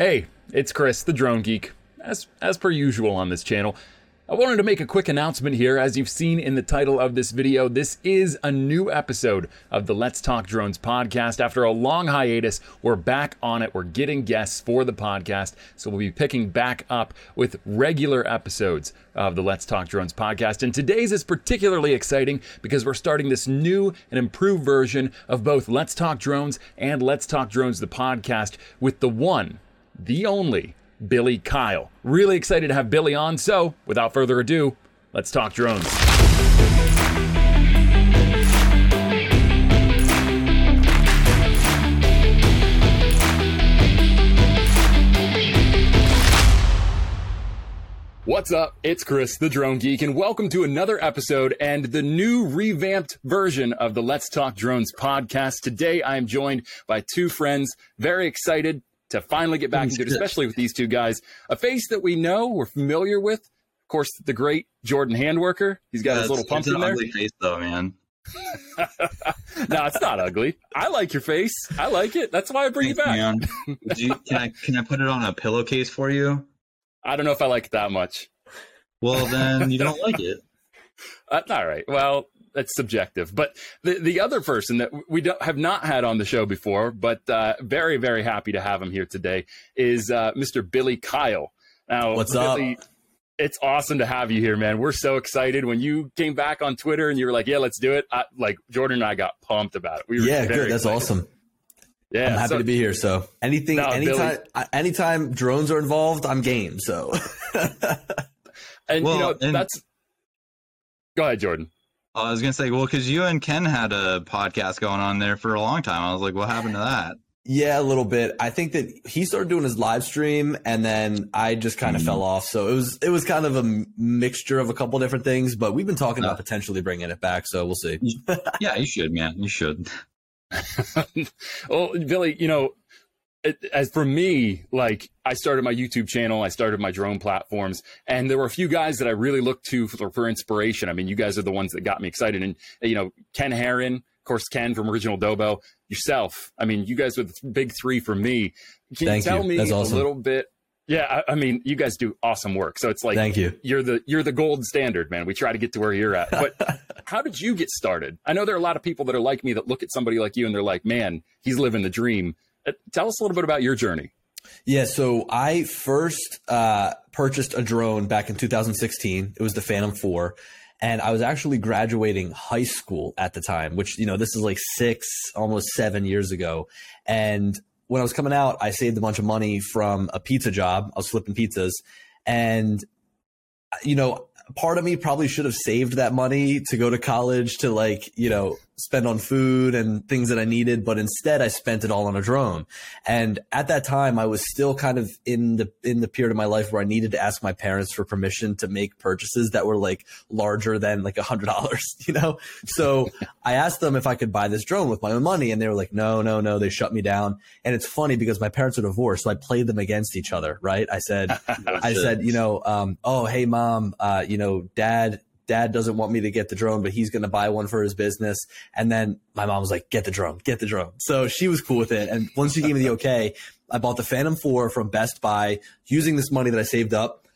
Hey, it's Chris, the Drone Geek, as per usual on this channel. I wanted to make a quick announcement here. As you've seen in the title of this video, this is a new episode of the Let's Talk Drones podcast. After a long hiatus, we're back on it. We're getting guests for the podcast, so we'll be picking back up with regular episodes of the Let's Talk Drones podcast. And today's is particularly exciting because we're starting this new and improved version of both Let's Talk Drones and Let's Talk Drones the podcast with the one, the only, Billy Kyle. Really excited to have Billy on, so without further ado, let's talk drones. What's up? It's Chris, the Drone Geek, and welcome to another episode and the new revamped version of the Let's Talk Drones podcast. Today, I am joined by two friends, very excited to finally get back into it, especially with these two guys. A face that we know, we're familiar with. Of course, the great Jordan Handwerker. He's got his little pump in there. It's an ugly face, though, man. No, it's not ugly. I like your face. I like it. That's why I bring you back. Man. Can I put it on a pillowcase for you? I don't know if I like it that much. Well, then you don't like it. All right. Well, that's subjective. But the other person that we have not had on the show before, but very, very happy to have him here today, is Mr. Billy Kyle. Now, what's Billy, up? It's awesome to have you here, man. We're so excited. When you came back on Twitter and you were like, yeah, let's do it. Jordan and I got pumped about it. We were good. That's excited. Awesome. Yeah, I'm happy to be here. So anytime drones are involved, I'm game. So go ahead, Jordan. I was going to say, well, because you and Ken had a podcast going on there for a long time. I was like, what happened to that? Yeah, a little bit. I think that he started doing his live stream and then I just kind of fell off. So it was kind of a mixture of a couple different things, but we've been talking about potentially bringing it back. So we'll see. Yeah, you should, man. You should. Well, Billy, as for me, I started my YouTube channel, I started my drone platforms, and there were a few guys that I really looked to for inspiration. I mean, you guys are the ones that got me excited. And, Ken Heron, of course, Ken from Original Dobo, yourself. I mean, you guys were the big three for me. Can you tell me a little bit? Yeah, I mean, you guys do awesome work. So it's like, thank you. You're the gold standard, man. We try to get to where you're at. But how did you get started? I know there are a lot of people that are like me that look at somebody like you and they're like, man, he's living the dream. Tell us a little bit about your journey. Yeah, so I first purchased a drone back in 2016. It was the Phantom 4, and I was actually graduating high school at the time, which, this is like 6, almost 7 years ago. And when I was coming out, I saved a bunch of money from a pizza job. I was flipping pizzas, and part of me probably should have saved that money to go to college to spend on food and things that I needed. But instead I spent it all on a drone. And at that time I was still kind of in the period of my life where I needed to ask my parents for permission to make purchases that were larger than $100, So I asked them if I could buy this drone with my own money. And they were like, no, they shut me down. And it's funny because my parents are divorced. So I played them against each other. Right. I said, oh, hey mom, dad doesn't want me to get the drone, but he's going to buy one for his business. And then my mom was like, get the drone. So she was cool with it. And once she gave me the okay, I bought the Phantom 4 from Best Buy using this money that I saved up.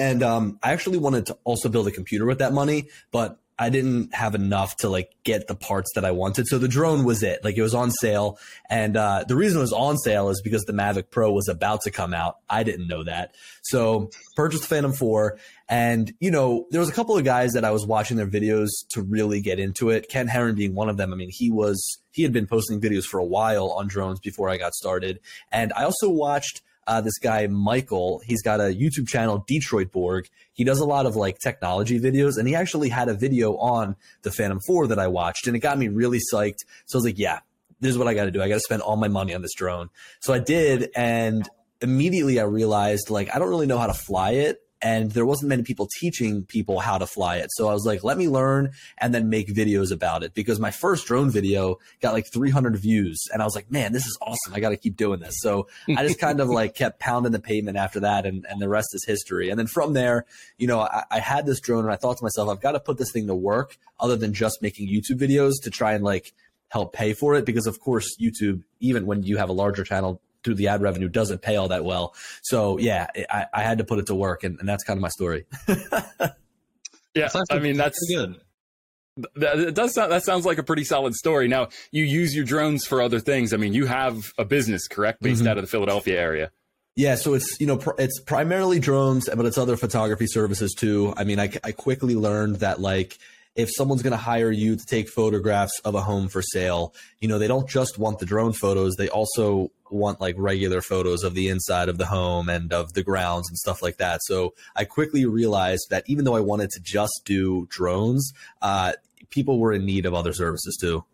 And I actually wanted to also build a computer with that money, but I didn't have enough to get the parts that I wanted. So the drone was it. It was on sale. And the reason it was on sale is because the Mavic Pro was about to come out. I didn't know that. So purchased the Phantom 4. And, there was a couple of guys that I was watching their videos to really get into it. Ken Heron being one of them. I mean, he had been posting videos for a while on drones before I got started. And I also watched this guy, Michael. He's got a YouTube channel, Detroit Borg. He does a lot of technology videos, and he actually had a video on the Phantom 4 that I watched, and it got me really psyched. So I was like, yeah, this is what I got to do. I got to spend all my money on this drone. So I did. And immediately I realized I don't really know how to fly it. And there wasn't many people teaching people how to fly it. So I was like, let me learn and then make videos about it, because my first drone video got 300 views. And I was like, man, this is awesome. I got to keep doing this. So I just kind of kept pounding the pavement after that. And the rest is history. And then from there, I had this drone and I thought to myself, I've got to put this thing to work other than just making YouTube videos to try and help pay for it. Because of course, YouTube, even when you have a larger channel, through the ad revenue doesn't pay all that well. So yeah, I had to put it to work, and that's kind of my story. Yeah, I mean, that's good. That does sound, that sounds like a pretty solid story. Now, you use your drones for other things. I mean, you have a business, correct, based out of the Philadelphia area? Yeah, so it's, you know, it's primarily drones, but it's other photography services too. I mean, I quickly learned that, like, if someone's going to hire you to take photographs of a home for sale, you know, they don't just want the drone photos. They also want, like, regular photos of the inside of the home and of the grounds and stuff like that. So I quickly realized that even though I wanted to just do drones, people were in need of other services too.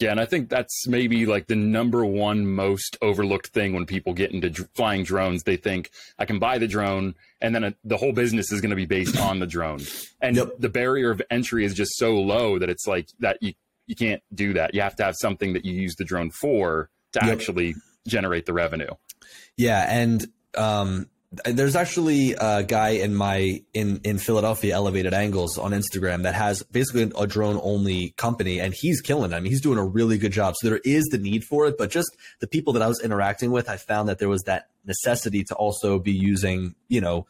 Yeah, and I think that's maybe like the number one most overlooked thing when people get into flying drones. They think, I can buy the drone, and then the whole business is going to be based on the drone. And the barrier of entry is just so low that it's like that you can't do that. You have to have something that you use the drone for to actually generate the revenue. Yeah, and there's actually a guy in Philadelphia, Elevated Angles on Instagram, that has basically a drone only company, and he's killing it. I mean, he's doing a really good job. So there is the need for it, but just the people that I was interacting with, I found that there was that necessity to also be using, you know,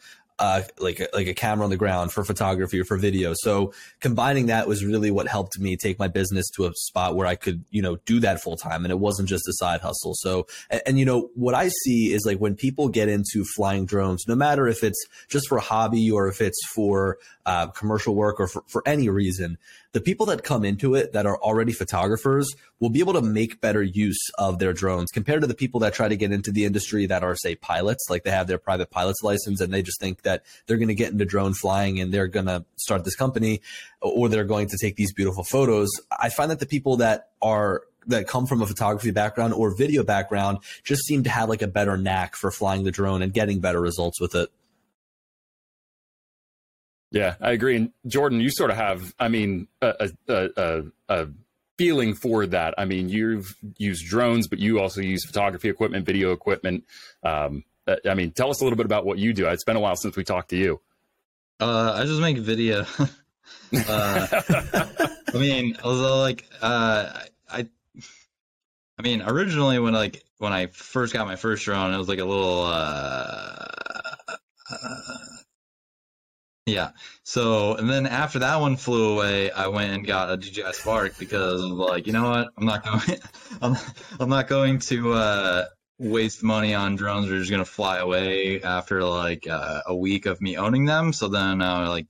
like a camera on the ground for photography or for video. So combining that was really what helped me take my business to a spot where I could, you know, do that full time. And it wasn't just a side hustle. So, and you know, what I see is, like, when people get into flying drones, no matter if it's just for a hobby or if it's for commercial work or for any reason, the people that come into it that are already photographers will be able to make better use of their drones compared to the people that try to get into the industry that are, say, pilots. Like, they have their private pilot's license and they just think that they're going to get into drone flying and they're going to start this company, or they're going to take these beautiful photos. I find that the people that come from a photography background or video background just seem to have, like, a better knack for flying the drone and getting better results with it. Yeah, I agree. And Jordan, you sort of have, I mean, a feeling for that. I mean, you've used drones, but you also use photography equipment, video equipment. I mean, tell us a little bit about what you do. It's been a while since we talked to you. I just make video. I mean, although, like, I mean, originally when I first got my first drone, it was like a little, yeah. So, and then after that one flew away, I went and got a DJI Spark because I was like, you know what? I'm not going to waste money on drones. They're just going to fly away after like a week of me owning them. So then I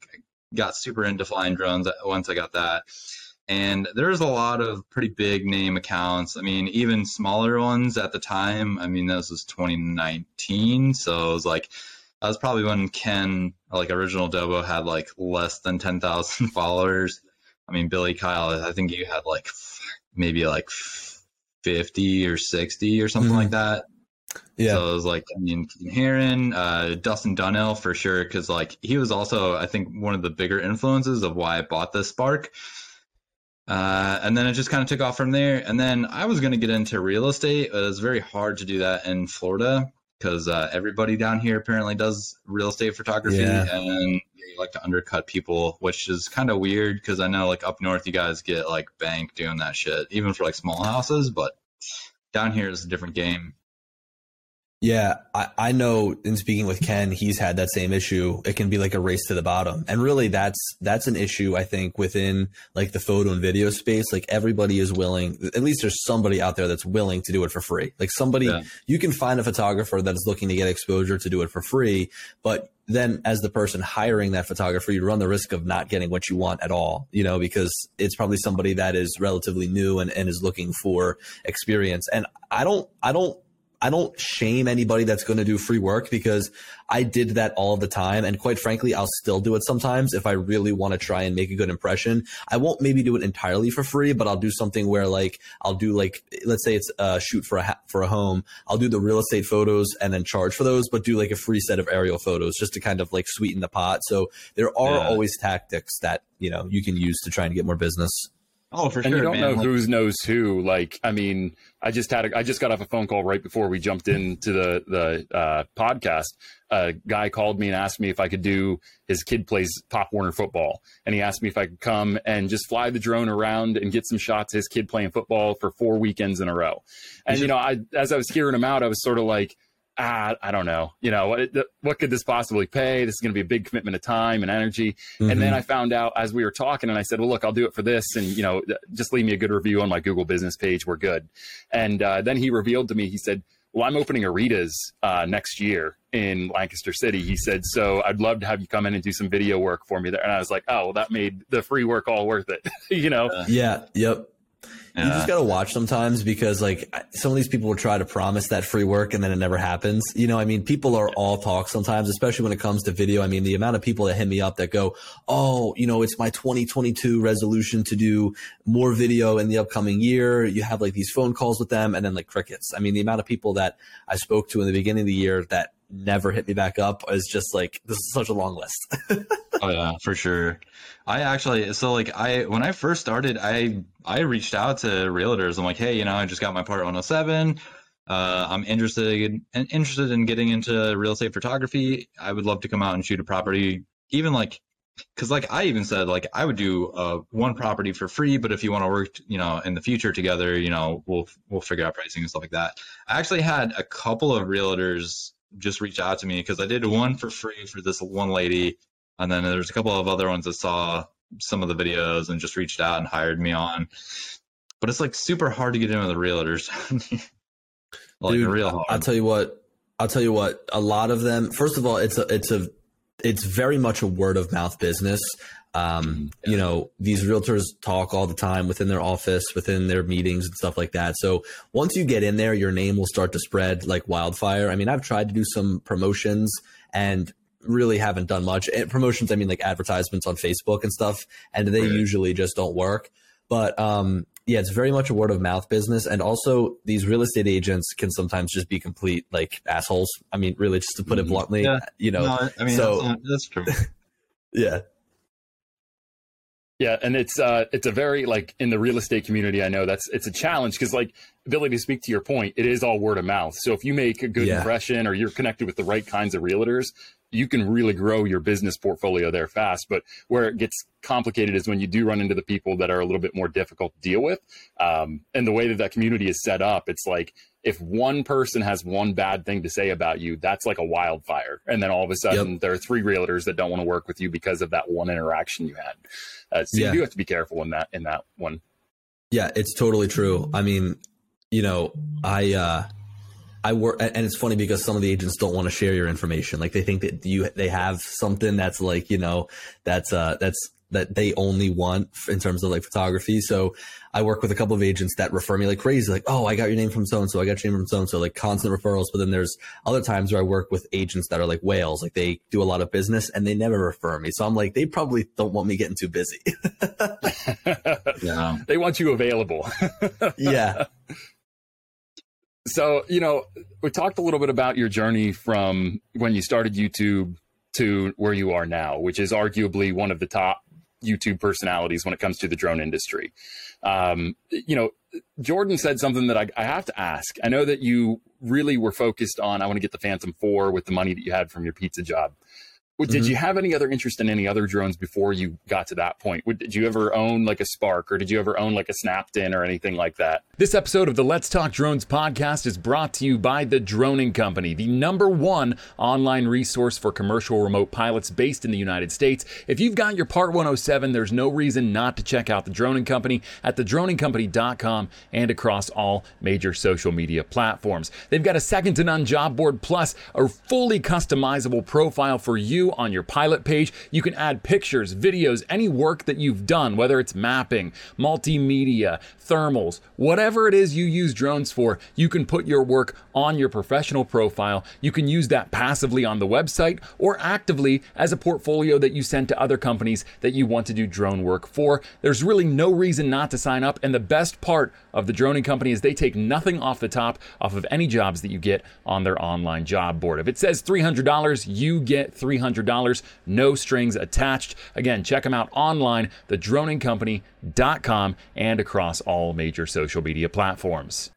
got super into flying drones once I got that. And there's a lot of pretty big name accounts. I mean, even smaller ones at the time. I mean, this was 2019. So it was like, that was probably when Ken, like Original Dobo, had like less than 10,000 followers. I mean, Billy Kyle, I think you had like maybe like 50 or 60 or something like that. Yeah. So it was like, I mean, Ken Heron, Dustin Dunnell for sure. Cause like he was also, I think, one of the bigger influences of why I bought this Spark. And then it just kind of took off from there. And then I was going to get into real estate, but it was very hard to do that in Florida, because everybody down here apparently does real estate photography and they like to undercut people, which is kind of weird because I know like up north you guys get like banked doing that shit, even for like small houses, but down here is a different game. Yeah, I know in speaking with Ken, he's had that same issue. It can be like a race to the bottom. And really that's an issue, I think, within like the photo and video space. Like everybody is willing, at least there's somebody out there that's willing to do it for free. Like somebody, you can find a photographer that is looking to get exposure to do it for free, but then as the person hiring that photographer, you run the risk of not getting what you want at all, you know, because it's probably somebody that is relatively new and is looking for experience. And I don't shame anybody that's going to do free work, because I did that all the time. And quite frankly, I'll still do it sometimes if I really want to try and make a good impression. I won't maybe do it entirely for free, but I'll do something where like, I'll do like, let's say it's a shoot for a home. I'll do the real estate photos and then charge for those, but do like a free set of aerial photos just to kind of like sweeten the pot. So there are always tactics that, you know, you can use to try and get more business. Oh, for sure. And you don't know who knows who. Like, I mean, I just got off a phone call right before we jumped into the podcast. A guy called me and asked me if I could do, his kid plays Pop Warner football. And he asked me if I could come and just fly the drone around and get some shots of his kid playing football for 4 weekends in a row. And, you know, as I was hearing him out, I was sort of like, I don't know, you know, what could this possibly pay? This is going to be a big commitment of time and energy. Mm-hmm. And then I found out as we were talking and I said, well, look, I'll do it for this. And, you know, just leave me a good review on my Google business page. We're good. And then he revealed to me, he said, well, I'm opening Arita's next year in Lancaster City. He said, so I'd love to have you come in and do some video work for me there. And I was like, oh, well, that made the free work all worth it. You know? Yeah. Yep. You just got to watch sometimes, because like some of these people will try to promise that free work and then it never happens. You know, I mean, people are all talk sometimes, especially when it comes to video. I mean, the amount of people that hit me up that go, oh, you know, it's my 2022 resolution to do more video in the upcoming year. You have like these phone calls with them and then like crickets. I mean, the amount of people that I spoke to in the beginning of the year that never hit me back up is just like, this is such a long list. Oh yeah, for sure. I actually, so like when I first started, I reached out to realtors. I'm like, hey, you know, I just got my Part 107. I'm interested in getting into real estate photography. I would love to come out and shoot a property, even like, cause like I even said, like I would do one property for free, but if you want to work, you know, in the future together, you know, we'll figure out pricing and stuff like that. I actually had a couple of realtors just reach out to me, because I did one for free for this one lady. And then there's a couple of other ones that saw some of the videos and just reached out and hired me on. But it's like super hard to get in with the realtors. Like, dude, real hard. I'll tell you what, a lot of them, first of all, it's very much a word of mouth business. You know, these realtors talk all the time within their office, within their meetings and stuff like that. So once you get in there, your name will start to spread like wildfire. I mean, I've tried to do some promotions and really haven't done much. And promotions, I mean like advertisements on Facebook and stuff, and they usually just don't work. But yeah, it's very much a word of mouth business. And also these real estate agents can sometimes just be complete like assholes. I mean, really, just to put it bluntly, you know, no, I mean, so that's true. Yeah. Yeah, and it's a very, like, in the real estate community, I know it's a challenge, because like, ability to speak to your point, it is all word of mouth. So if you make a good impression or you're connected with the right kinds of realtors, you can really grow your business portfolio there fast. But where it gets complicated is when you do run into the people that are a little bit more difficult to deal with. And the way that community is set up, it's like, if one person has one bad thing to say about you, that's like a wildfire. And then all of a sudden there are three realtors that don't want to work with you because of that one interaction you had. So you do have to be careful in that one. Yeah, it's totally true. I mean, you know, I work, and it's funny because some of the agents don't want to share your information. Like they think that they have something that's like, you know, that they only want in terms of like photography. So I work with a couple of agents that refer me like crazy, like, oh, I got your name from so-and-so, I got your name from so-and-so, like constant referrals. But then there's other times where I work with agents that are like whales, like they do a lot of business and they never refer me. So I'm like, they probably don't want me getting too busy. Yeah. They want you available. Yeah. So, you know, we talked a little bit about your journey from when you started YouTube to where you are now, which is arguably one of the top YouTube personalities when it comes to the drone industry. You know, Jordan said something that I have to ask. I know that you really were focused on, I want to get the Phantom 4 with the money that you had from your pizza job. Did you have any other interest in any other drones before you got to that point? Did you ever own like a Spark, or did you ever own like a Snapton or anything like that? This episode of the Let's Talk Drones podcast is brought to you by The Droning Company, the #1 online resource for commercial remote pilots based in the United States. If you've got your Part 107, there's no reason not to check out The Droning Company at thedroningcompany.com and across all major social media platforms. They've got a second to none job board, plus a fully customizable profile for you on your pilot page. You can add pictures, videos, any work that you've done, whether it's mapping, multimedia, thermals, whatever it is you use drones for. You can put your work on your professional profile. You can use that passively on the website or actively as a portfolio that you send to other companies that you want to do drone work for. There's really no reason not to sign up. And the best part of The Droning Company is they take nothing off the top off of any jobs that you get on their online job board. If it says $300, you get $300. $1,500, no strings attached. Again, check them out online, thedroningcompany.com, and across all major social media platforms.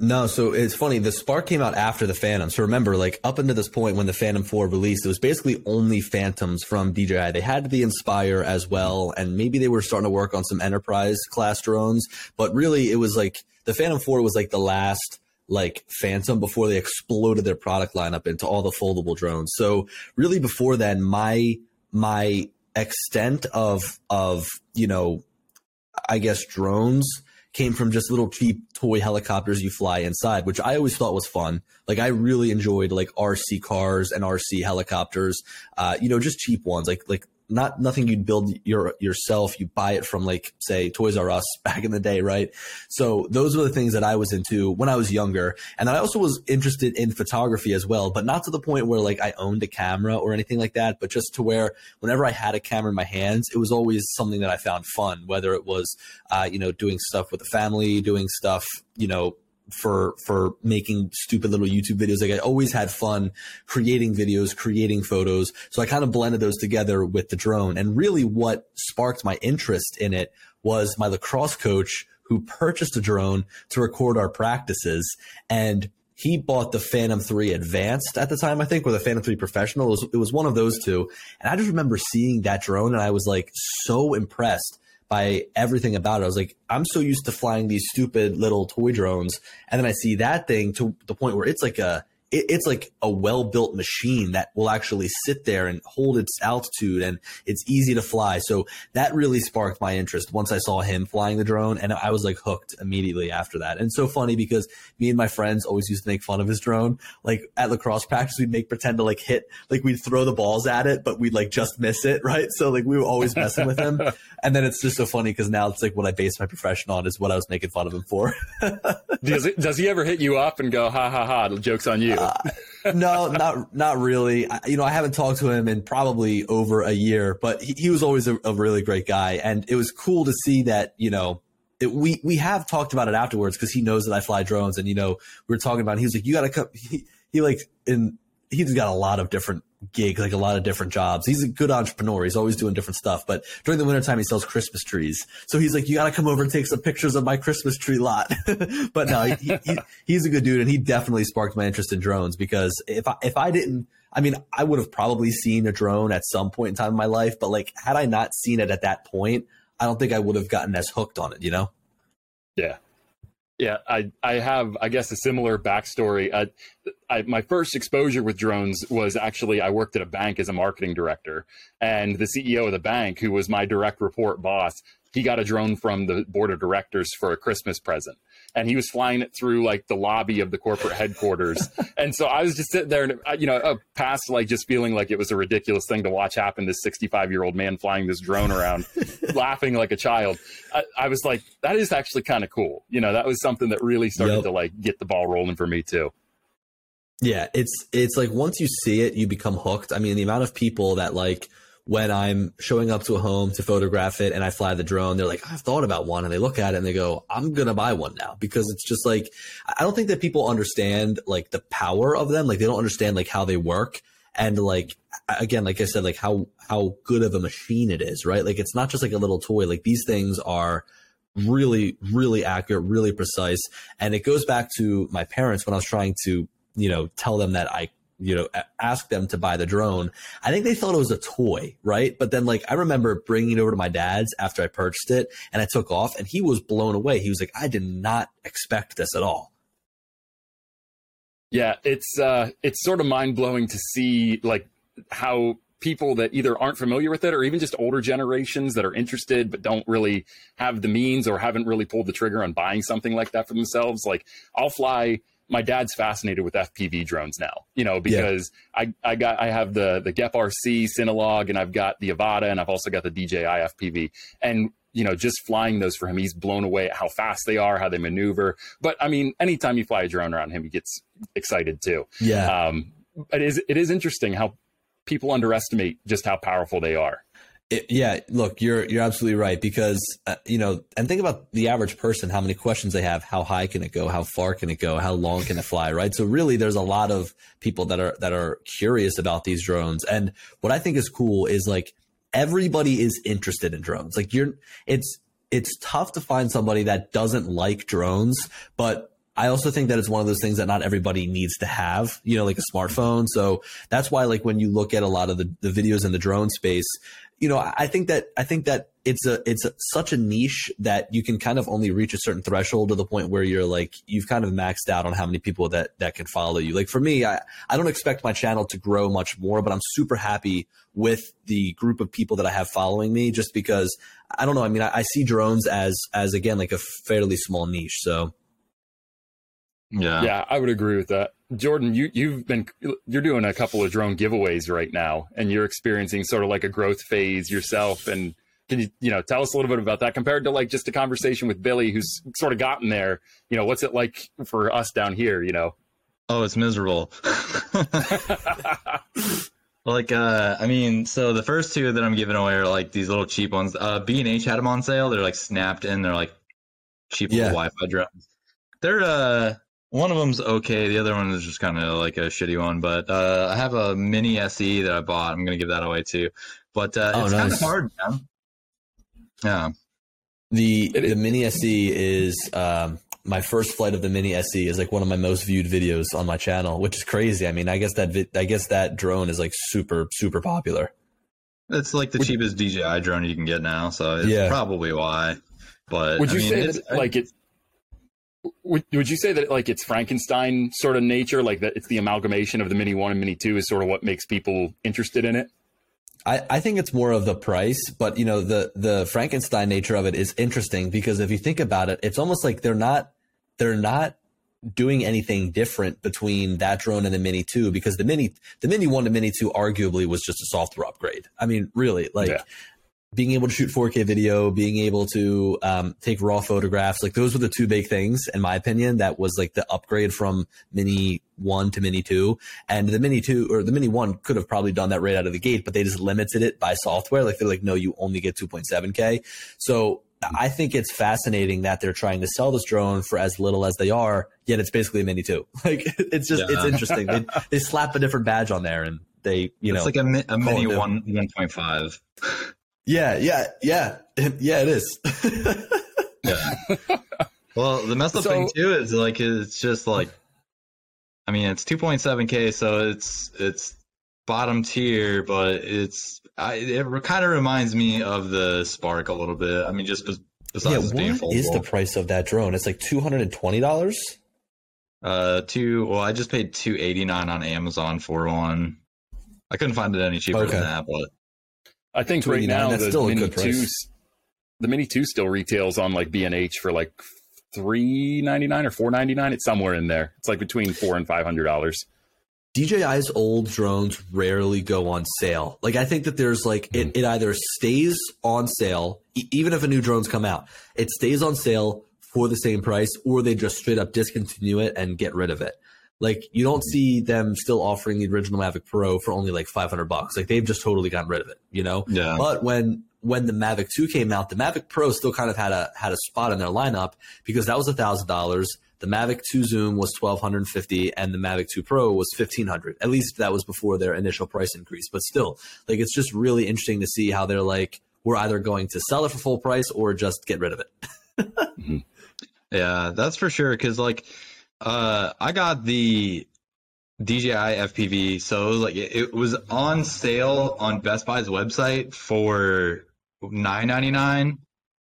No, so it's funny. The Spark came out after the Phantom. So remember, like up until this point when the Phantom 4 released, it was basically only Phantoms from DJI. They had the Inspire as well, and maybe they were starting to work on some Enterprise class drones. But really, it was like the Phantom 4 was like the last like Phantom before they exploded their product lineup into all the foldable drones. So really, before then, my extent of you know, I guess drones came from just little cheap toy helicopters you fly inside, which I always thought was fun. Like I really enjoyed like RC cars and RC helicopters, you know, just cheap ones, like not nothing you'd build yourself. You buy it from like, say, Toys R Us back in the day, right? So those were the things that I was into when I was younger. And I also was interested in photography as well, but not to the point where like I owned a camera or anything like that, but just to where whenever I had a camera in my hands, it was always something that I found fun, whether it was, you know, doing stuff with the family, doing stuff, you know, for making stupid little YouTube videos. Like I always had fun creating videos, creating photos. So I kind of blended those together with the drone. And really what sparked my interest in it was my lacrosse coach, who purchased a drone to record our practices. And he bought the Phantom 3 Advanced at the time, I think, or the Phantom 3 Professional. It was one of those two. And I just remember seeing that drone and I was like so impressed by everything about it. I was like, I'm so used to flying these stupid little toy drones. And then I see that thing to the point where it's like a well-built machine that will actually sit there and hold its altitude, and it's easy to fly. So that really sparked my interest once I saw him flying the drone, and I was like hooked immediately after that. And it's so funny because me and my friends always used to make fun of his drone. Like at lacrosse practice, we'd make pretend to like hit, like we'd throw the balls at it, but we'd like just miss it, right? So like we were always messing with him. And then it's just so funny because now it's like what I base my profession on is what I was making fun of him for. Does he ever hit you up and go, ha ha ha, the joke's on you? No, not really. You know, I haven't talked to him in probably over a year, but he was always a really great guy. And it was cool to see that, you know, we have talked about it afterwards because he knows that I fly drones. And, you know, we were talking about it. He was like, you got to come. He's got a lot of different gigs, like a lot of different jobs. He's a good entrepreneur. He's always doing different stuff. But during the wintertime, he sells Christmas trees. So he's like, you got to come over and take some pictures of my Christmas tree lot. But no, he's a good dude. And he definitely sparked my interest in drones because if I didn't, I mean, I would have probably seen a drone at some point in time in my life. But like, had I not seen it at that point, I don't think I would have gotten as hooked on it, you know? Yeah. Yeah, I have, I guess, a similar backstory. My first exposure with drones was actually I worked at a bank as a marketing director, and the CEO of the bank, who was my direct report boss, he got a drone from the board of directors for a Christmas present, and he was flying it through like the lobby of the corporate headquarters. And so I was just sitting there and, you know, past like just feeling like it was a ridiculous thing to watch happen, this 65-year-old man flying this drone around laughing like a child. I was like, that is actually kind of cool. You know, that was something that really started to like get the ball rolling for me too. Yeah. It's like, once you see it, you become hooked. I mean, the amount of people that like, when I'm showing up to a home to photograph it and I fly the drone, they're like, I've thought about one. And they look at it and they go, I'm going to buy one now, because it's just like, I don't think that people understand like the power of them. Like they don't understand like how they work. And like, again, like I said, like how good of a machine it is, right? Like it's not just like a little toy. Like these things are really, really accurate, really precise. And it goes back to my parents when I was trying to, you know, tell them that I, you know, ask them to buy the drone. I think they thought it was a toy, right? But then like, I remember bringing it over to my dad's after I purchased it and I took off, and he was blown away. He was like, I did not expect this at all. Yeah. It's sort of mind blowing to see like how people that either aren't familiar with it, or even just older generations that are interested but don't really have the means or haven't really pulled the trigger on buying something like that for themselves. Like my dad's fascinated with FPV drones now, you know, because I have the Gep RC Synalog, and I've got the Avata, and I've also got the DJI FPV. And, you know, just flying those for him, he's blown away at how fast they are, how they maneuver. But I mean, anytime you fly a drone around him, he gets excited too. Yeah. It is interesting how people underestimate just how powerful they are. Yeah, look, you're absolutely right, because, and think about the average person, how many questions they have, how high can it go, how far can it go, how long can it fly, right? So really, there's a lot of people that are curious about these drones. And what I think is cool is, like, everybody is interested in drones. Like, it's tough to find somebody that doesn't like drones, but I also think that it's one of those things that not everybody needs to have, like a smartphone. So that's why, like, when you look at a lot of the videos in the drone space, I think that it's such a niche that you can kind of only reach a certain threshold to the point where you're like, you've kind of maxed out on how many people that can follow you. Like, for me, I don't expect my channel to grow much more, but I'm super happy with the group of people that I have following me, just because I don't know. I mean, I see drones as again, like a fairly small niche. So. Yeah, I would agree with that. Jordan, you're doing a couple of drone giveaways right now, and you're experiencing sort of like a growth phase yourself. And can you tell us a little bit about that compared to, like, just a conversation with Billy, who's sort of gotten there? What's it like for us down here? Oh, it's miserable. Like, so the first two that I'm giving away are like these little cheap ones. B&H had them on sale. They're like snapped in. They're like cheap little Wi-Fi drones. They're one of them's okay. The other one is just kind of like a shitty one, but I have a Mini SE that I bought. I'm going to give that away too, but it's nice. Kind of hard, man. Yeah. The Mini SE is my first flight of the Mini SE is like one of my most viewed videos on my channel, which is crazy. I mean, I guess that drone is like super, super popular. It's like the cheapest DJI drone you can get now. So it's probably why, but would you say that, like, it's Frankenstein sort of nature, like that it's the amalgamation of the Mini 1 and Mini 2 is sort of what makes people interested in it? I think it's more of the price, but the Frankenstein nature of it is interesting, because if you think about it, it's almost like they're not doing anything different between that drone and the Mini 2, because the Mini 1 to Mini 2 arguably was just a software upgrade. I mean, really, like. Yeah. Being able to shoot 4K video, being able to take raw photographs, like those were the two big things, in my opinion, that was like the upgrade from Mini 1 to Mini 2. And the Mini 2 or the Mini 1 could have probably done that right out of the gate, but they just limited it by software. Like, they're like, no, you only get 2.7K. So I think it's fascinating that they're trying to sell this drone for as little as they are, yet it's basically a Mini 2. Like, it's just, it's interesting. They slap a different badge on there, and they, it's like a Mini 1, 1.5. Yeah, it is. Well, the messed up thing too is, like, it's just like, I mean, it's 2.7K, so it's bottom tier, but it kind of reminds me of the Spark a little bit. I mean, just besides being foldable. What is the price of that drone? It's like $220. I just paid $289 on Amazon for one. I couldn't find it any cheaper than that, but. I think right now the Mini 2 still retails on like B&H for like $399 or $499. It's somewhere in there. It's like between $400 and $500. DJI's old drones rarely go on sale. Like, I think that there's like it either stays on sale, even if a new drone's come out, it stays on sale for the same price, or they just straight up discontinue it and get rid of it. Like, you don't see them still offering the original Mavic Pro for only like $500. Like, they've just totally gotten rid of it, Yeah. But when the Mavic 2 came out, the Mavic Pro still kind of had a spot in their lineup, because that was $1,000. The Mavic 2 Zoom was $1,250, and the Mavic 2 Pro was $1,500. At least that was before their initial price increase. But still, like, it's just really interesting to see how they're like, we're either going to sell it for full price or just get rid of it. Mm-hmm. Yeah, that's for sure. Because, like. I got the DJI FPV, so it was on sale on Best Buy's website for $9.99,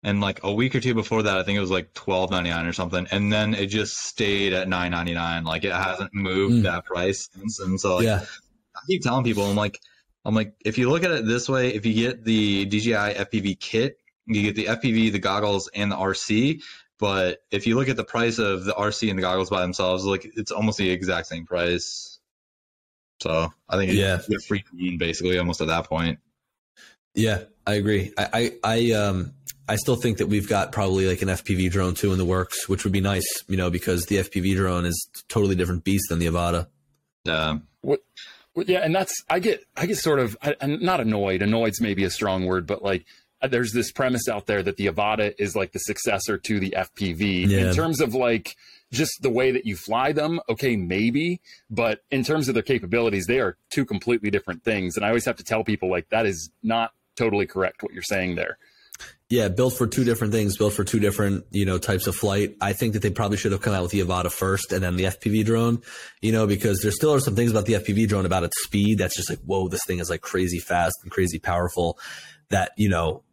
and like a week or two before that, I think it was like $12.99 or something, and then it just stayed at $9.99. Like, it hasn't moved that price since. And so, like, I keep telling people, I'm like, if you look at it this way, if you get the DJI FPV kit, you get the FPV, the goggles, and the RC. But if you look at the price of the RC and the goggles by themselves, like, it's almost the exact same price. So I think you're free basically almost at that point. Yeah, I agree. I still think that we've got probably like an FPV drone too in the works, which would be nice, because the FPV drone is a totally different beast than the Avata. Yeah. What Yeah, and that's, I get sort of, I'm not annoyed. Annoyed's maybe a strong word, but like, there's this premise out there that the Avata is like the successor to the FPV in terms of like just the way that you fly them. Okay, maybe, but in terms of their capabilities, they are two completely different things. And I always have to tell people like, that is not totally correct what you're saying there. Yeah, built for two different things, built for two different, you know, types of flight. I think that they probably should have come out with the Avata first and then the FPV drone, you know, because there still are some things about the FPV drone about its speed that's just like, whoa, this thing is like crazy fast and crazy powerful that, you know,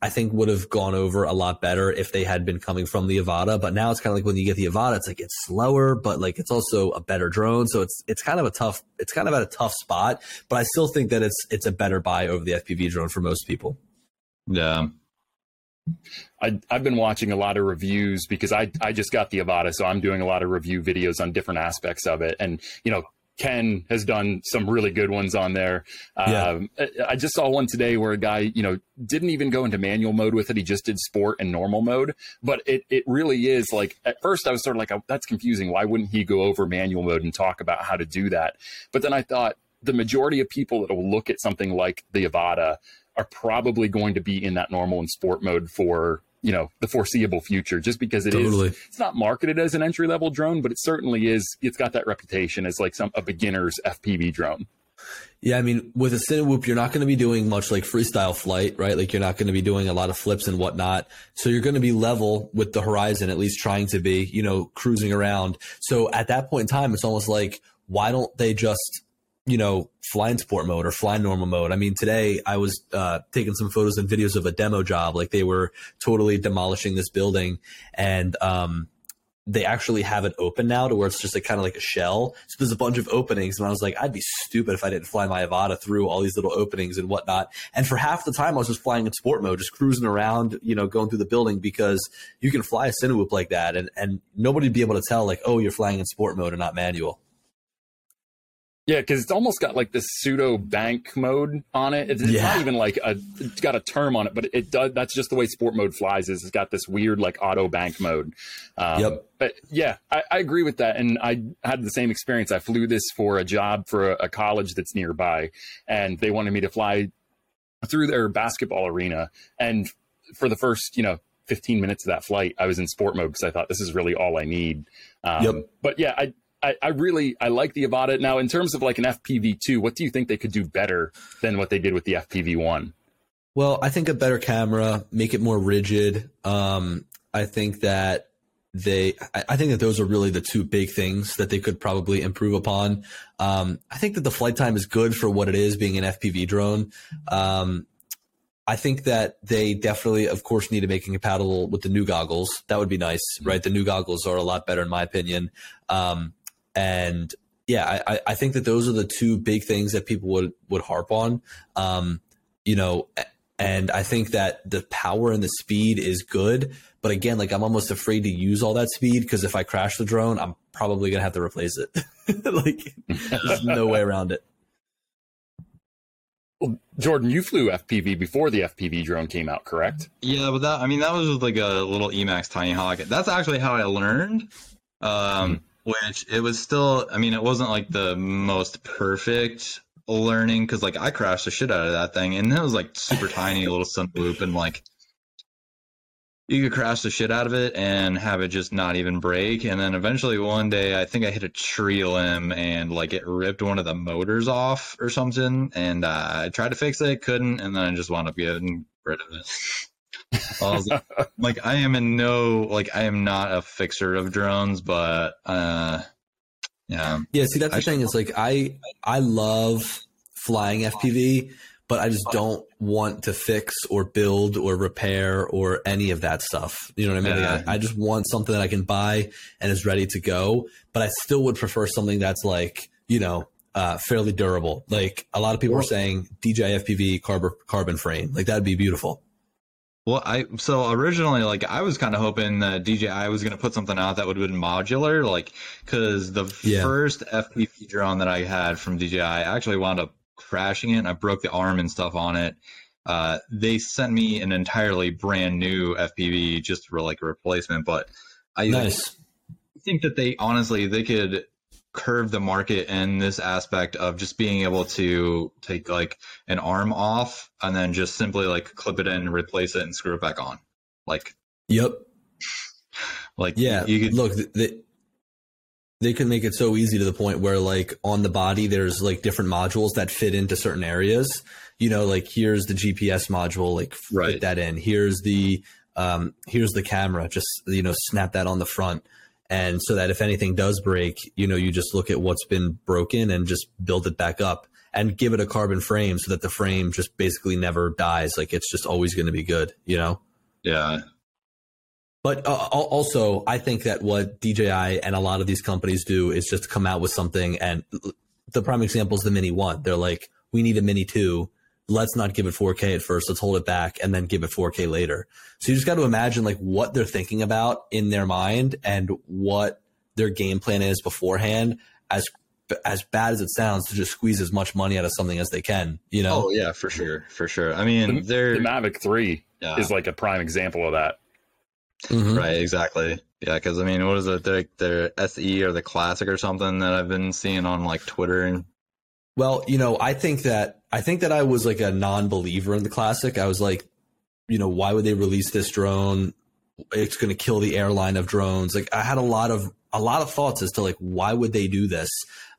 I think would have gone over a lot better if they had been coming from the Avata. But now it's kind of like when you get the Avata, it's like it's slower, but like it's also a better drone. So it's kind of at a tough spot, but I still think that it's a better buy over the FPV drone for most people. Yeah. I've been watching a lot of reviews because I just got the Avata, so I'm doing a lot of review videos on different aspects of it. And, you know, Ken has done some really good ones on there. I just saw one today where a guy, you know, didn't even go into manual mode with it. He just did sport and normal mode. But it really is like, at first I was sort of like, oh, that's confusing. Why wouldn't he go over manual mode and talk about how to do that? But then I thought the majority of people that will look at something like the Avata are probably going to be in that normal and sport mode for, you know, the foreseeable future, just because it's not marketed as an entry-level drone, but it certainly is. It's got that reputation as like a beginner's FPV drone. Yeah, I mean, with a Cinewhoop, you're not going to be doing much like freestyle flight, right? Like you're not going to be doing a lot of flips and whatnot. So you're going to be level with the horizon, at least trying to be, you know, cruising around. So at that point in time, it's almost like, why don't they just, you know, fly in sport mode or fly in normal mode? I mean, today I was taking some photos and videos of a demo job. Like they were totally demolishing this building, and they actually have it open now to where it's just like kind of like a shell. So there's a bunch of openings, and I was like, I'd be stupid if I didn't fly my Avata through all these little openings and whatnot. And for half the time I was just flying in sport mode, just cruising around, you know, going through the building, because you can fly a Cinewhoop like that and nobody'd be able to tell like, oh, you're flying in sport mode and not manual. Yeah, because it's almost got like this pseudo bank mode on it. It's not even like it's got a term on it, but it does. That's just the way sport mode flies. Is it's got this weird like auto bank mode. Yep. But yeah, I agree with that. And I had the same experience. I flew this for a job for a college that's nearby, and they wanted me to fly through their basketball arena. And for the first, you know, 15 minutes of that flight, I was in sport mode because I thought this is really all I need. But yeah, I like the Avata. Now, in terms of like an FPV2, what do you think they could do better than what they did with the FPV1? Well, I think a better camera, make it more rigid. I think that those are really the two big things that they could probably improve upon. I think that the flight time is good for what it is, being an FPV drone. I think that they definitely, of course, need to make it compatible with the new goggles. That would be nice, right? The new goggles are a lot better in my opinion. And yeah, I think that those are the two big things that people would harp on, you know, and I think that the power and the speed is good. But again, like I'm almost afraid to use all that speed because if I crash the drone, I'm probably going to have to replace it. Like there's no way around it. Well, Jordan, you flew FPV before the FPV drone came out, correct? Yeah, but that was just like a little Emacs Tiny Hawk. That's actually how I learned. Which it was still, I mean, it wasn't like the most perfect learning because like I crashed the shit out of that thing, and it was like super tiny little Cinewhoop, and like you could crash the shit out of it and have it just not even break. And then eventually one day I think I hit a tree limb and like it ripped one of the motors off or something, and I tried to fix it, couldn't, and then I just wound up getting rid of it. I was like I am not a fixer of drones, but yeah. See, that's the thing. It's like I love flying FPV, but I just don't want to fix or build or repair or any of that stuff. You know what I mean? Yeah. I just want something that I can buy and is ready to go. But I still would prefer something that's like, you know, fairly durable. Like a lot of people are saying, DJI FPV carbon frame. Like that'd be beautiful. Well, so originally, like, I was kind of hoping that DJI was going to put something out that would have been modular, like, because the first FPV drone that I had from DJI, I actually wound up crashing it, and I broke the arm and stuff on it. They sent me an entirely brand new FPV just for, like, a replacement, but I think that they, honestly, they could curve the market in this aspect of just being able to take like an arm off and then just simply like clip it in and replace it and screw it back on. Like, yep. Like, yeah, you could, look, they could make it so easy to the point where like on the body, there's like different modules that fit into certain areas, you know, like here's the GPS module, like right. fit that in. Here's the camera, just, you know, snap that on the front. And so that if anything does break, you know, you just look at what's been broken and just build it back up and give it a carbon frame so that the frame just basically never dies. Like it's just always going to be good, you know? Yeah. But also, I think that what DJI and a lot of these companies do is just come out with something. And the prime example is the Mini 1. They're like, we need a Mini 2. Let's not give it 4K at first. Let's hold it back and then give it 4K later. So you just got to imagine like what they're thinking about in their mind and what their game plan is beforehand, as bad as it sounds, to just squeeze as much money out of something as they can, you know? Oh, yeah, for sure. For sure. I mean, the Mavic 3 is like a prime example of that. Mm-hmm. Right, exactly. Yeah, because I mean, what is it? Their SE or the Classic or something that I've been seeing on like Twitter and. Well, you know, I think that I was like a non-believer in the Classic. I was like, you know, why would they release this drone? It's going to kill the airline of drones. Like I had a lot of thoughts as to like, why would they do this?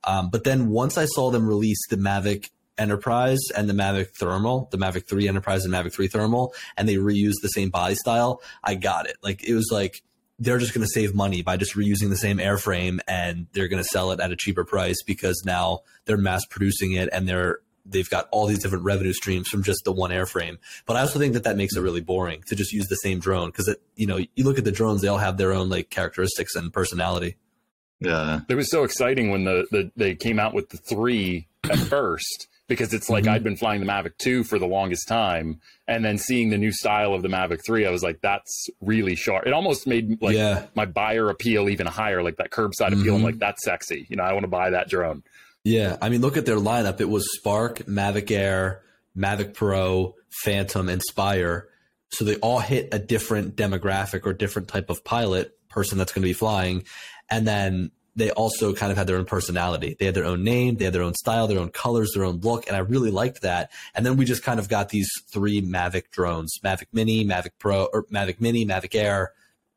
But then once I saw them release the Mavic Enterprise and the Mavic Thermal, the Mavic 3 Enterprise and Mavic 3 Thermal, and they reused the same body style, I got it. Like it was like, they're just going to save money by just reusing the same airframe, and they're going to sell it at a cheaper price because now they're mass producing it and they've got all these different revenue streams from just the one airframe. But I also think that makes it really boring to just use the same drone because, you know, you look at the drones, they all have their own like characteristics and personality. Yeah. It was so exciting when they came out with the 3 at first because it's like I'd been flying the Mavic 2 for the longest time, and then seeing the new style of the Mavic 3, I was like, that's really sharp. It almost made like my buyer appeal even higher, like that curbside appeal. I'm like, that's sexy. You know, I want to buy that drone. Yeah. I mean, look at their lineup. It was Spark, Mavic Air, Mavic Pro, Phantom, Inspire. So they all hit a different demographic or different type of pilot person that's going to be flying. And then they also kind of had their own personality. They had their own name, they had their own style, their own colors, their own look. And I really liked that. And then we just kind of got these 3 Mavic drones, Mavic Mini, Mavic Pro, or Mavic Mini, Mavic Air,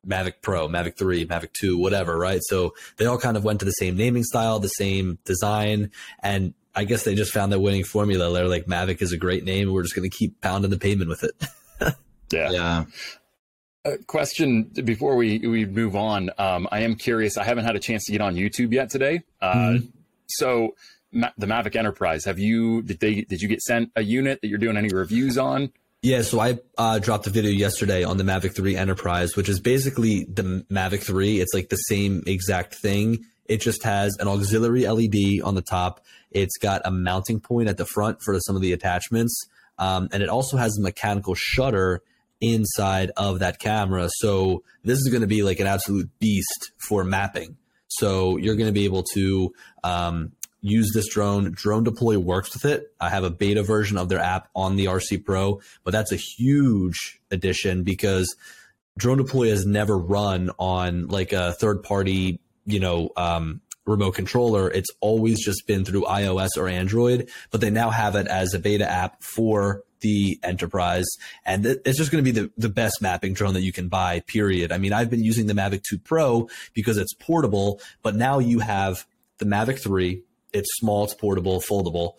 Mavic Pro, Mavic 3, Mavic 2, whatever, right? So they all kind of went to the same naming style, the same design. And I guess they just found that winning formula. They're like, Mavic is a great name, and we're just going to keep pounding the pavement with it. Yeah. Question before we move on. I am curious. I haven't had a chance to get on YouTube yet today. So the Mavic Enterprise, did you get sent a unit that you're doing any reviews on? Yeah. So I dropped a video yesterday on the Mavic 3 Enterprise, which is basically the Mavic 3. It's like the same exact thing. It just has an auxiliary LED on the top. It's got a mounting point at the front for some of the attachments. And it also has a mechanical shutter inside of that camera. So this is going to be like an absolute beast for mapping. So you're going to be able to use this drone. Drone Deploy works with it. I have a beta version of their app on the RC Pro, but that's a huge addition because Drone Deploy has never run on like a third party, you know, remote controller. It's always just been through iOS or Android, but they now have it as a beta app for the Enterprise, and it's just going to be the best mapping drone that you can buy, period. I mean, I've been using the Mavic 2 Pro because it's portable, but now you have the Mavic 3. It's small, it's portable, foldable.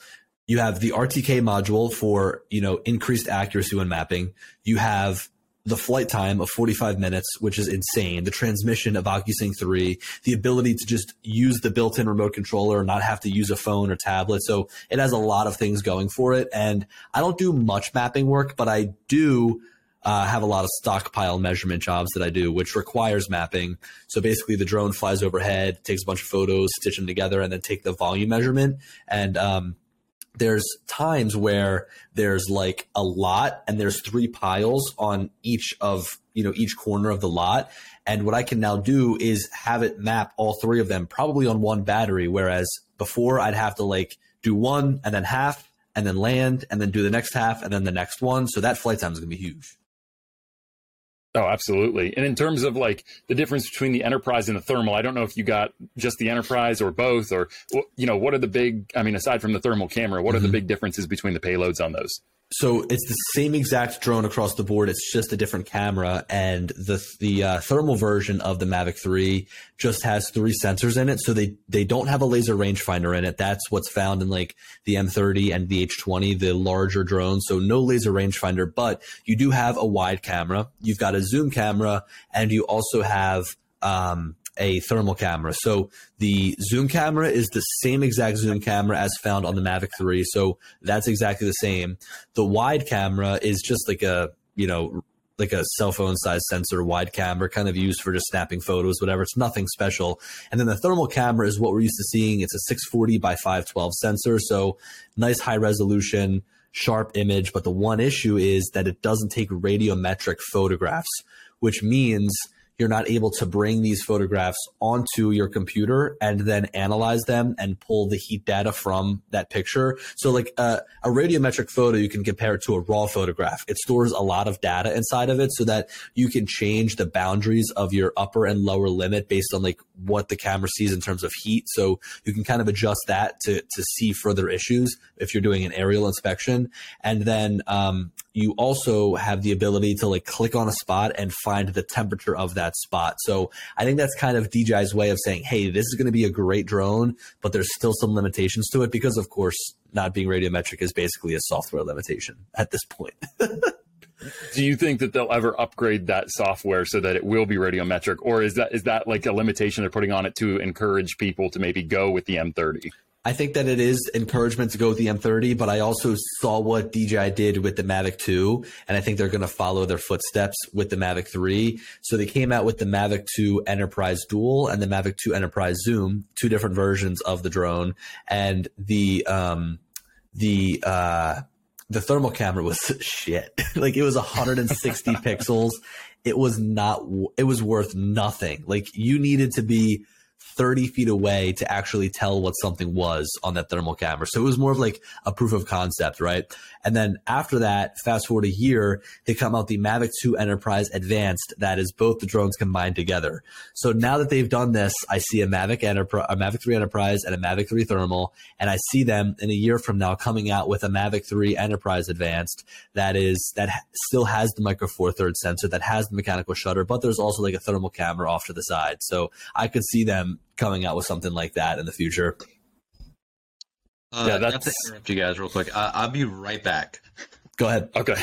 You have the RTK module for, you know, increased accuracy when mapping. You have the flight time of 45 minutes, which is insane. The transmission of OcuSync 3, the ability to just use the built-in remote controller and not have to use a phone or tablet. So it has a lot of things going for it. And I don't do much mapping work, but I do have a lot of stockpile measurement jobs that I do, which requires mapping. So basically the drone flies overhead, takes a bunch of photos, stitch them together, and then take the volume measurement. And, there's times where there's like a lot and there's 3 piles on each of, you know, each corner of the lot. And what I can now do is have it map all 3 of them probably on one battery. Whereas before I'd have to like do one and then half and then land and then do the next half and then the next one. So that flight time is going to be huge. Oh, absolutely. And in terms of like the difference between the Enterprise and the Thermal, I don't know if you got just the Enterprise or both, or, you know, what are the big, I mean, aside from the thermal camera, what are the big differences between the payloads on those? So it's the same exact drone across the board. It's just a different camera. And the thermal version of the Mavic 3 just has 3 sensors in it. So they don't have a laser rangefinder in it. That's what's found in like the M30 and the H20, the larger drones. So no laser rangefinder, but you do have a wide camera. You've got a zoom camera, and you also have a thermal camera. So the zoom camera is the same exact zoom camera as found on the Mavic 3. So that's exactly the same. The wide camera is just like a, you know, like a cell phone size sensor wide camera, kind of used for just snapping photos, whatever. It's nothing special. And then the thermal camera is what we're used to seeing. It's a 640 by 512 sensor. So nice high resolution, sharp image. But the one issue is that it doesn't take radiometric photographs, which means you're not able to bring these photographs onto your computer and then analyze them and pull the heat data from that picture. So like a radiometric photo, you can compare it to a raw photograph. It stores a lot of data inside of it so that you can change the boundaries of your upper and lower limit based on like what the camera sees in terms of heat. So you can kind of adjust that to see further issues if you're doing an aerial inspection. And then you also have the ability to like click on a spot and find the temperature of that spot. So I think that's kind of DJI's way of saying, hey, this is going to be a great drone, but there's still some limitations to it because, of course, not being radiometric is basically a software limitation at this point. Do you think that they'll ever upgrade that software so that it will be radiometric, or is that like a limitation they're putting on it to encourage people to maybe go with the M30? I think that it is encouragement to go with the M30, but I also saw what DJI did with the Mavic 2, and I think they're going to follow their footsteps with the Mavic 3. So they came out with the Mavic 2 Enterprise Dual and the Mavic 2 Enterprise Zoom, 2 different versions of the drone, and the thermal camera was shit. Like it was 160 pixels. It was worth nothing. Like you needed to be 30 feet away to actually tell what something was on that thermal camera. So it was more of like a proof of concept, right? And then after that, fast forward a year, they come out the Mavic 2 Enterprise Advanced. That is both the drones combined together. So now that they've done this, I see a Mavic Enterprise, a Mavic 3 Enterprise and a Mavic 3 Thermal. And I see them in a year from now coming out with a Mavic 3 Enterprise Advanced. That still has the micro four thirds sensor, that has the mechanical shutter, but there's also like a thermal camera off to the side. So I could see them coming out with something like that in the future. Yeah, that's... I have to interrupt you guys real quick. I'll be right back. Go ahead. Okay.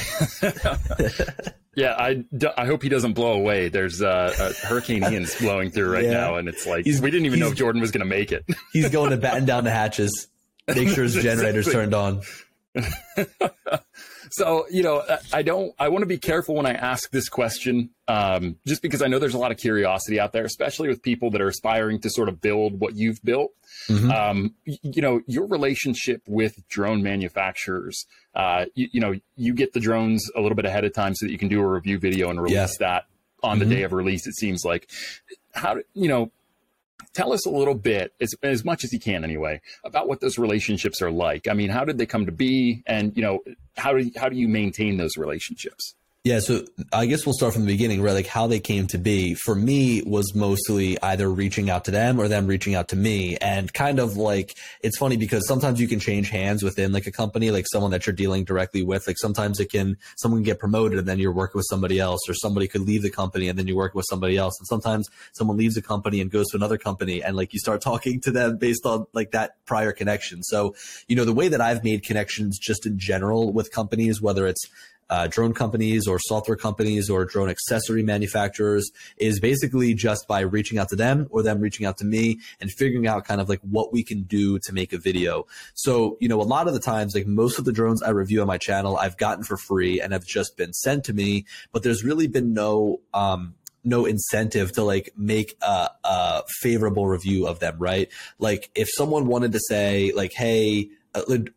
Yeah, I hope he doesn't blow away. There's a Hurricane Ian's blowing through right now, and it's like we didn't even know if Jordan was going to make it. He's going to batten down the hatches, make sure his generator's turned on. So, you know, I want to be careful when I ask this question, just because I know there's a lot of curiosity out there, especially with people that are aspiring to sort of build what you've built. Mm-hmm. You know, your relationship with drone manufacturers, you know, you get the drones a little bit ahead of time so that you can do a review video and release that on the day of release, it seems like. Tell us a little bit, as much as you can anyway, about what those relationships are like. I mean, how did they come to be? And, you know, how do you maintain those relationships? Yeah, so I guess we'll start from the beginning, right? Like how they came to be for me was mostly either reaching out to them or them reaching out to me. And kind of like, it's funny because sometimes you can change hands within like a company, like someone that you're dealing directly with. Like sometimes someone can get promoted and then you're working with somebody else, or somebody could leave the company and then you're working with somebody else. And sometimes someone leaves a company and goes to another company and like you start talking to them based on like that prior connection. So, you know, the way that I've made connections just in general with companies, whether it's drone companies or software companies or drone accessory manufacturers, is basically just by reaching out to them or them reaching out to me and figuring out kind of like what we can do to make a video. So, you know, a lot of the times, like most of the drones I review on my channel, I've gotten for free and have just been sent to me, but there's really been no incentive to like make a favorable review of them, right? Like if someone wanted to say like, hey,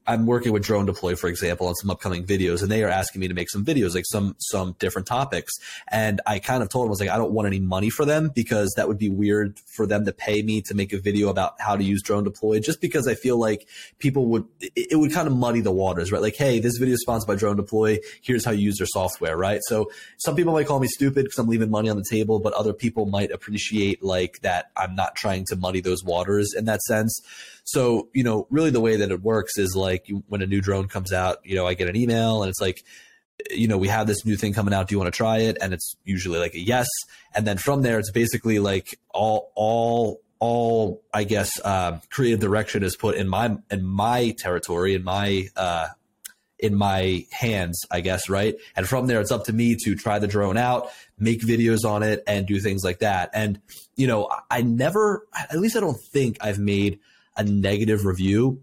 I'm working with Drone Deploy, for example, on some upcoming videos, and they are asking me to make some videos, like some different topics. And I kind of told them, I was like, I don't want any money for them, because that would be weird for them to pay me to make a video about how to use Drone Deploy, just because I feel like people would, it would kind of muddy the waters, right? Like, hey, this video is sponsored by Drone Deploy. Here's how you use their software, right? So some people might call me stupid because I'm leaving money on the table, but other people might appreciate like that I'm not trying to muddy those waters in that sense. So, you know, really the way that it works is like when a new drone comes out, you know, I get an email and it's like, you know, we have this new thing coming out. Do you want to try it? And it's usually like a yes. And then from there, it's basically like all I guess, creative direction is put in my territory, in my hands, I guess, right? And from there, it's up to me to try the drone out, make videos on it, and do things like that. And, you know, I never, at least I don't think I've made a negative review.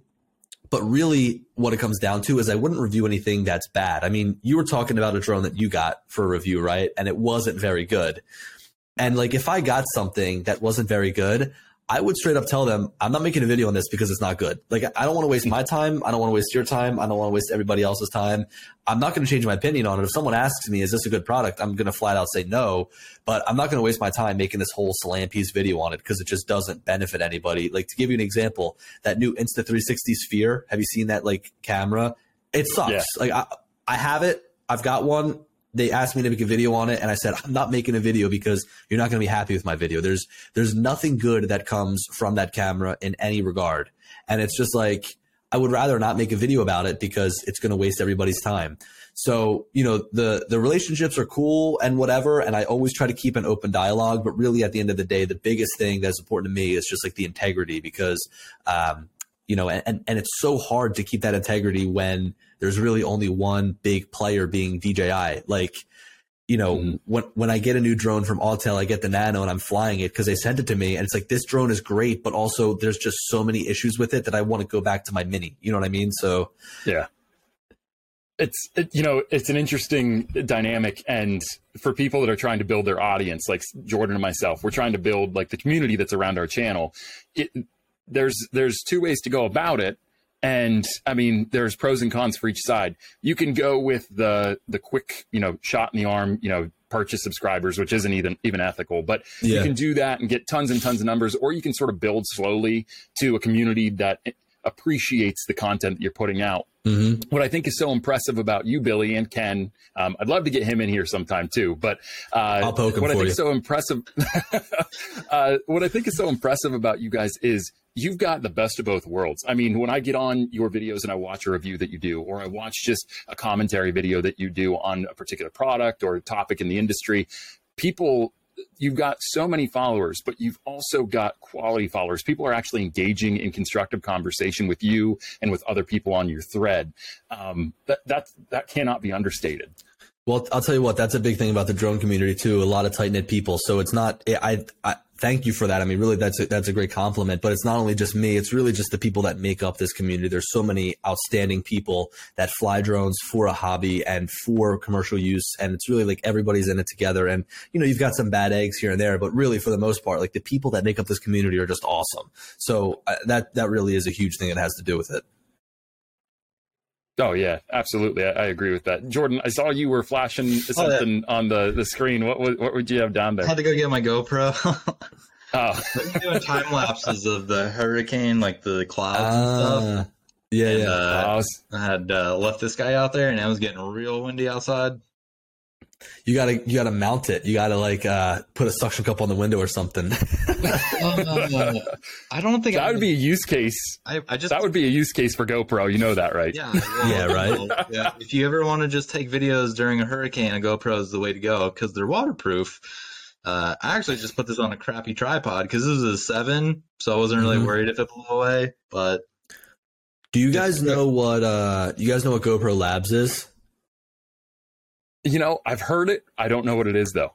But really what it comes down to is I wouldn't review anything that's bad. I mean, you were talking about a drone that you got for a review, right? And it wasn't very good. And like, if I got something that wasn't very good, I would straight up tell them, I'm not making a video on this because it's not good. Like, I don't want to waste my time. I don't want to waste your time. I don't want to waste everybody else's time. I'm not going to change my opinion on it. If someone asks me, is this a good product? I'm going to flat out say no, but I'm not going to waste my time making this whole slam piece video on it because it just doesn't benefit anybody. Like, to give you an example, that new Insta360 Sphere, have you seen that like camera? It sucks. Yeah. Like I have it. I've got one. They asked me to make a video on it, and I said, I'm not making a video because you're not going to be happy with my video. There's nothing good that comes from that camera in any regard. And it's just like, I would rather not make a video about it because it's going to waste everybody's time. So, you know, the relationships are cool and whatever, and I always try to keep an open dialogue. But really, at the end of the day, the biggest thing that's important to me is just like the integrity, because you know, and it's so hard to keep that integrity when there's really only one big player, being DJI. Like, you know, when I get a new drone from Autel, I get the Nano and I'm flying it because they sent it to me. And it's like, this drone is great, but also there's just so many issues with it that I want to go back to my Mini. You know what I mean? So, yeah, it's an interesting dynamic. And for people that are trying to build their audience, like Jordan and myself, we're trying to build like the community that's around our channel. There's two ways to go about it. And I mean, there's pros and cons for each side. You can go with the quick, you know, shot in the arm, you know, purchase subscribers, which isn't even ethical, but yeah, you can do that and get tons and tons of numbers, or you can sort of build slowly to a community that appreciates the content that you're putting out. Mm-hmm. What I think is so impressive about you, Billy, and Ken, I'd love to get him in here sometime too, but I'll poke him for you. What I think is so impressive about you guys is you've got the best of both worlds. I mean, when I get on your videos and I watch a review that you do, or I watch just a commentary video that you do on a particular product or a topic in the industry, people, you've got so many followers, but you've also got quality followers. People are actually engaging in constructive conversation with you and with other people on your thread. That cannot be understated. Well, I'll tell you what, that's a big thing about the drone community too. A lot of tight knit people. So it's not, I thank you for that. I mean, really, that's a great compliment, but it's not only just me, it's really just the people that make up this community. There's so many outstanding people that fly drones for a hobby and for commercial use. And it's really like everybody's in it together. And, you know, you've got some bad eggs here and there, but really for the most part, like the people that make up this community are just awesome. So that really is a huge thing that has to do with it. Oh, yeah, absolutely. I agree with that. Jordan, I saw you were flashing something on the screen. What would you have down there? I had to go get my GoPro. Oh. I'm doing time lapses of the hurricane, like the clouds and stuff. Yeah, and, yeah. I had left this guy out there, and it was getting real windy outside. You gotta mount it. You gotta like put a suction cup on the window or something. I don't think that would be a use case. That would be a use case for GoPro. You know that, right? Yeah. Yeah. Right. Yeah. If you ever want to just take videos during a hurricane, a GoPro is the way to go because they're waterproof. I actually just put this on a crappy tripod because this was a 7, so I wasn't really worried if it blew away. But do you guys know what? You guys know what GoPro Labs is? You know, I've heard it. I don't know what it is, though.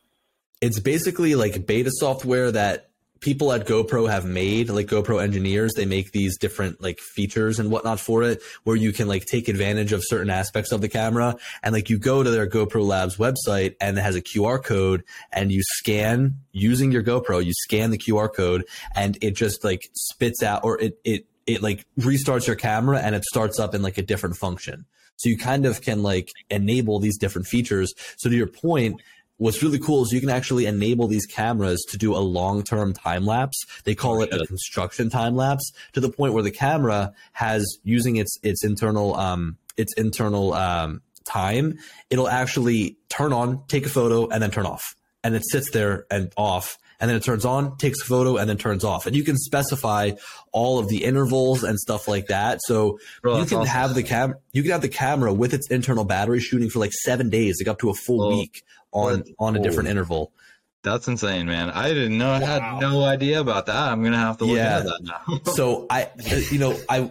It's basically like beta software that people at GoPro have made, like GoPro engineers. They make these different like features and whatnot for it, where you can like take advantage of certain aspects of the camera. And like you go to their GoPro Labs website and it has a QR code, and you scan using your GoPro, you scan the QR code, and it just like spits out, or it it like restarts your camera and it starts up in like a different function. So you kind of can like enable these different features. So to your point, what's really cool is you can actually enable these cameras to do a long-term time lapse. They call it a construction time lapse, to the point where the camera has, using its internal time, it'll actually turn on, take a photo, and then turn off. And it sits there and off. And then it turns on, takes a photo, and then turns off. And you can specify all of the intervals and stuff like that. So you can have the camera with its internal battery shooting for like 7 days, like up to a full week on a different interval. That's insane, man. I didn't know. Wow. I had no idea about that. I'm going to have to look into that now. So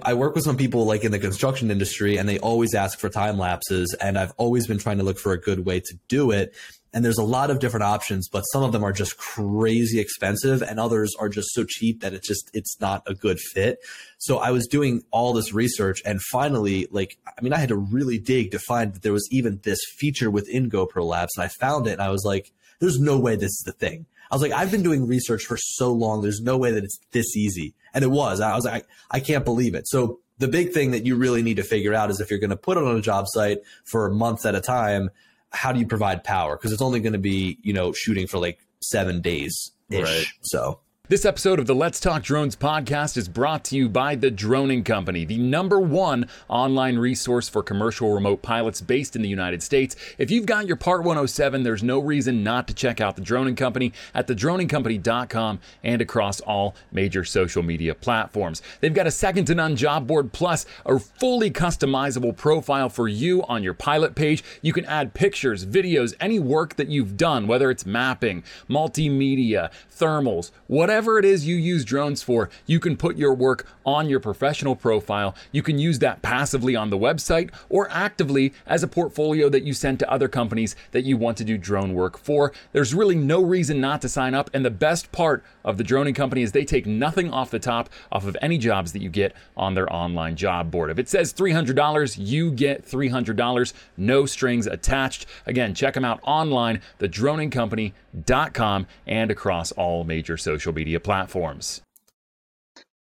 I work with some people like in the construction industry, and they always ask for time lapses. And I've always been trying to look for a good way to do it. And there's a lot of different options, but some of them are just crazy expensive and others are just so cheap that it's not a good fit. So I was doing all this research, and finally, I had to really dig to find that there was even this feature within GoPro Labs. And I found it, and I was like, there's no way this is the thing. I was like, I've been doing research for so long. There's no way that it's this easy. And it was. I was like, I can't believe it. So the big thing that you really need to figure out is if you're going to put it on a job site for months at a time, how do you provide power? Because it's only going to be, shooting for like 7 days ish. Right. So this episode of the Let's Talk Drones podcast is brought to you by The Droning Company, the #1 online resource for commercial remote pilots based in the United States. If you've got your Part 107, there's no reason not to check out The Droning Company at thedroningcompany.com and across all major social media platforms. They've got a second-to-none job board plus a fully customizable profile for you on your pilot page. You can add pictures, videos, any work that you've done, whether it's mapping, multimedia, thermals, whatever it is you use drones for, you can put your work on your professional profile. You can use that passively on the website or actively as a portfolio that you send to other companies that you want to do drone work for. There's really no reason not to sign up. And the best part of The Droning Company is they take nothing off of any jobs that you get on their online job board. If it says $300, you get $300, no strings attached. Again, check them out online, thedroningcompany.com, and across all major social media platforms.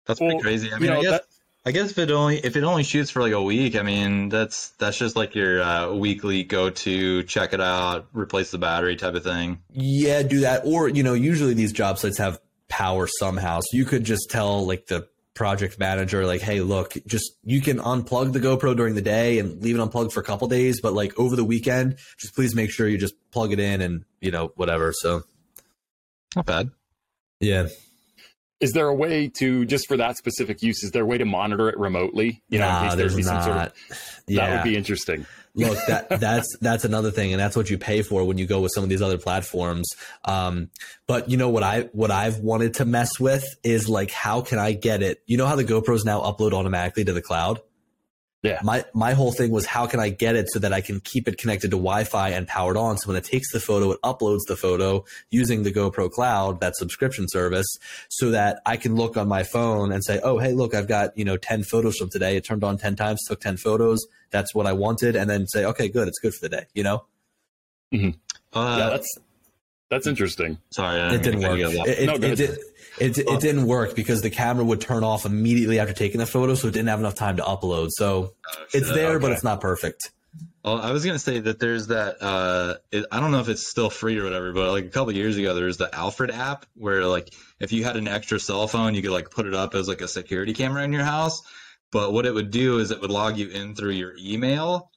That's pretty crazy. I mean, I guess if it only shoots for like a week, I mean, that's just like your weekly go-to, check it out, replace the battery type of thing. Yeah, do that. Or, usually these job sites have power somehow. So you could just tell like the project manager, like, hey, look, just you can unplug the GoPro during the day and leave it unplugged for a couple days, but like over the weekend, just please make sure you just plug it in and whatever. So not bad. Yeah. Is there a way to, just for that specific use, is there a way to monitor it remotely? In case there's not. That would be interesting. Look, that's another thing. And that's what you pay for when you go with some of these other platforms. But what I've wanted to mess with is like, how can I get it? You know how the GoPros now upload automatically to the cloud? Yeah. My whole thing was, how can I get it so that I can keep it connected to Wi-Fi and powered on? So when it takes the photo, it uploads the photo using the GoPro Cloud, that subscription service, so that I can look on my phone and say, oh, hey, look, I've got, 10 photos from today. It turned on 10 times, took 10 photos. That's what I wanted. And then say, okay, good. It's good for the day, Mm-hmm. That's interesting. Sorry, it didn't work. It didn't work because the camera would turn off immediately after taking the photo, so it didn't have enough time to upload. So it's there, but it's not perfect. Well, I was going to say that there's that I don't know if it's still free or whatever, but like a couple of years ago, there was the Alfred app where like if you had an extra cell phone, you could like put it up as like a security camera in your house. But what it would do is it would log you in through your email.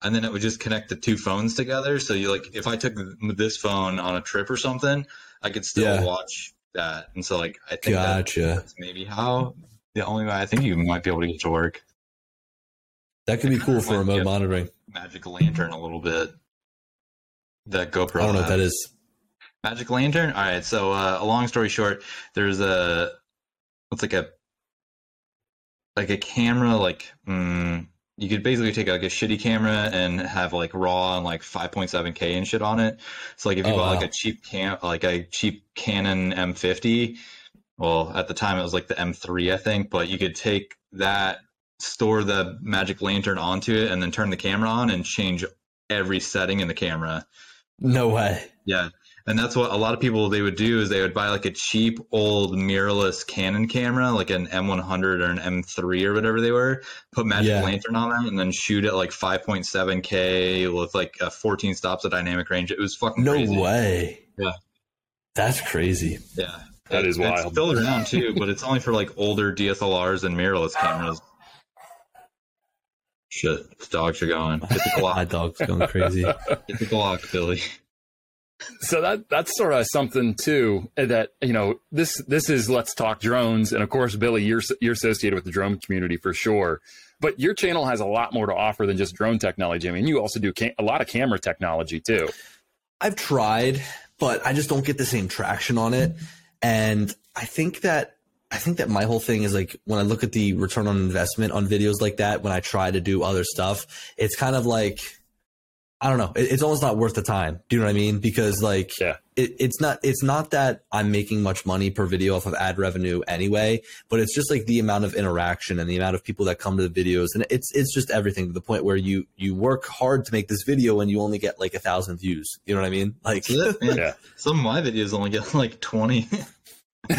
And then it would just connect the two phones together. So you like, if I took this phone on a trip or something, I could still watch that. And so like, I think that's maybe how the only way I think you might be able to get to work. That could be cool for remote monitoring. Magic Lantern a little bit. That GoPro. I don't know what that is. Magic Lantern. All right. So a long story short, there's it's like a camera, like, you could basically take like a shitty camera and have like raw and like 5.7K and shit on it. So like if you bought like a cheap Canon M50, well, at the time it was like the M3, I think, but you could take that, store the Magic Lantern onto it, and then turn the camera on and change every setting in the camera. No way. Yeah. And that's what a lot of people, they would do is they would buy like a cheap old mirrorless Canon camera, like an M100 or an M3 or whatever they were, put Magic Lantern on them, and then shoot at like 5.7K with like 14 stops of dynamic range. It was fucking crazy. No way. Yeah. That's crazy. Yeah. That is wild. It's still around too, but it's only for like older DSLRs and mirrorless cameras. Shit, the dogs are going. Get the Glock. My dog's going crazy. Get the Glock, Billy. So that's sort of something too, that, you know, this is Let's Talk Drones. And of course, Billy, you're associated with the drone community for sure, but your channel has a lot more to offer than just drone technology. I mean, you also do a lot of camera technology too. I've tried, but I just don't get the same traction on it. And I think that my whole thing is like, when I look at the return on investment on videos like that, when I try to do other stuff, it's kind of like, I don't know. It's almost not worth the time. Do you know what I mean? Because like, it's not that I'm making much money per video off of ad revenue anyway, but it's just like the amount of interaction and the amount of people that come to the videos, and it's just everything, to the point where you work hard to make this video and you only get like 1,000 views. You know what I mean? Like, yeah. Some of my videos only get like 20.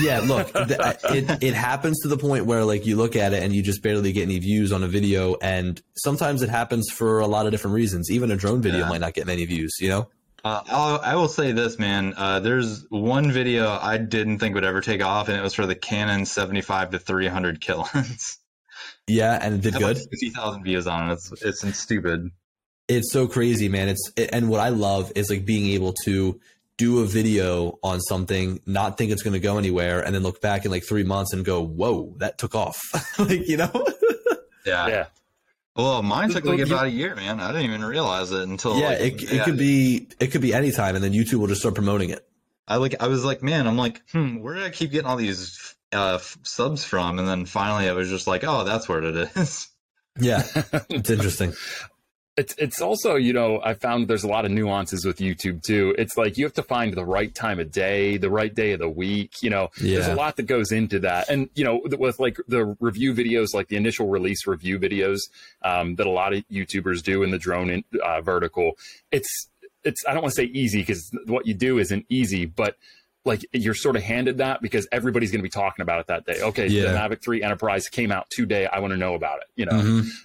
Yeah, look, it happens to the point where like you look at it and you just barely get any views on a video, and sometimes it happens for a lot of different reasons. Even a drone video might not get many views, you know? I will say this, man. There's one video I didn't think would ever take off, and it was for the Canon 75-300 Kilons. Yeah, and it did good. Like 50,000 views on it. It's stupid. It's so crazy, man. And what I love is like being able to do a video on something, not think it's going to go anywhere, and then look back in like 3 months and go, whoa, that took off. Like, you know? Yeah. Well, mine took like about a year, man. I didn't even realize it until it could be any time, and then YouTube will just start promoting it. I was like, where did I keep getting all these subs from? And then finally I was just like, oh, that's where it is. Yeah. It's interesting. It's also, you know, I found there's a lot of nuances with YouTube too. It's like you have to find the right time of day, the right day of the week. You know, there's a lot that goes into that. And, you know, with like the review videos, like the initial release review videos that a lot of YouTubers do in the drone vertical, it's I don't want to say easy, because what you do isn't easy, but like you're sort of handed that because everybody's going to be talking about it that day. Okay, the Mavic 3 Enterprise came out today. I want to know about it, you know.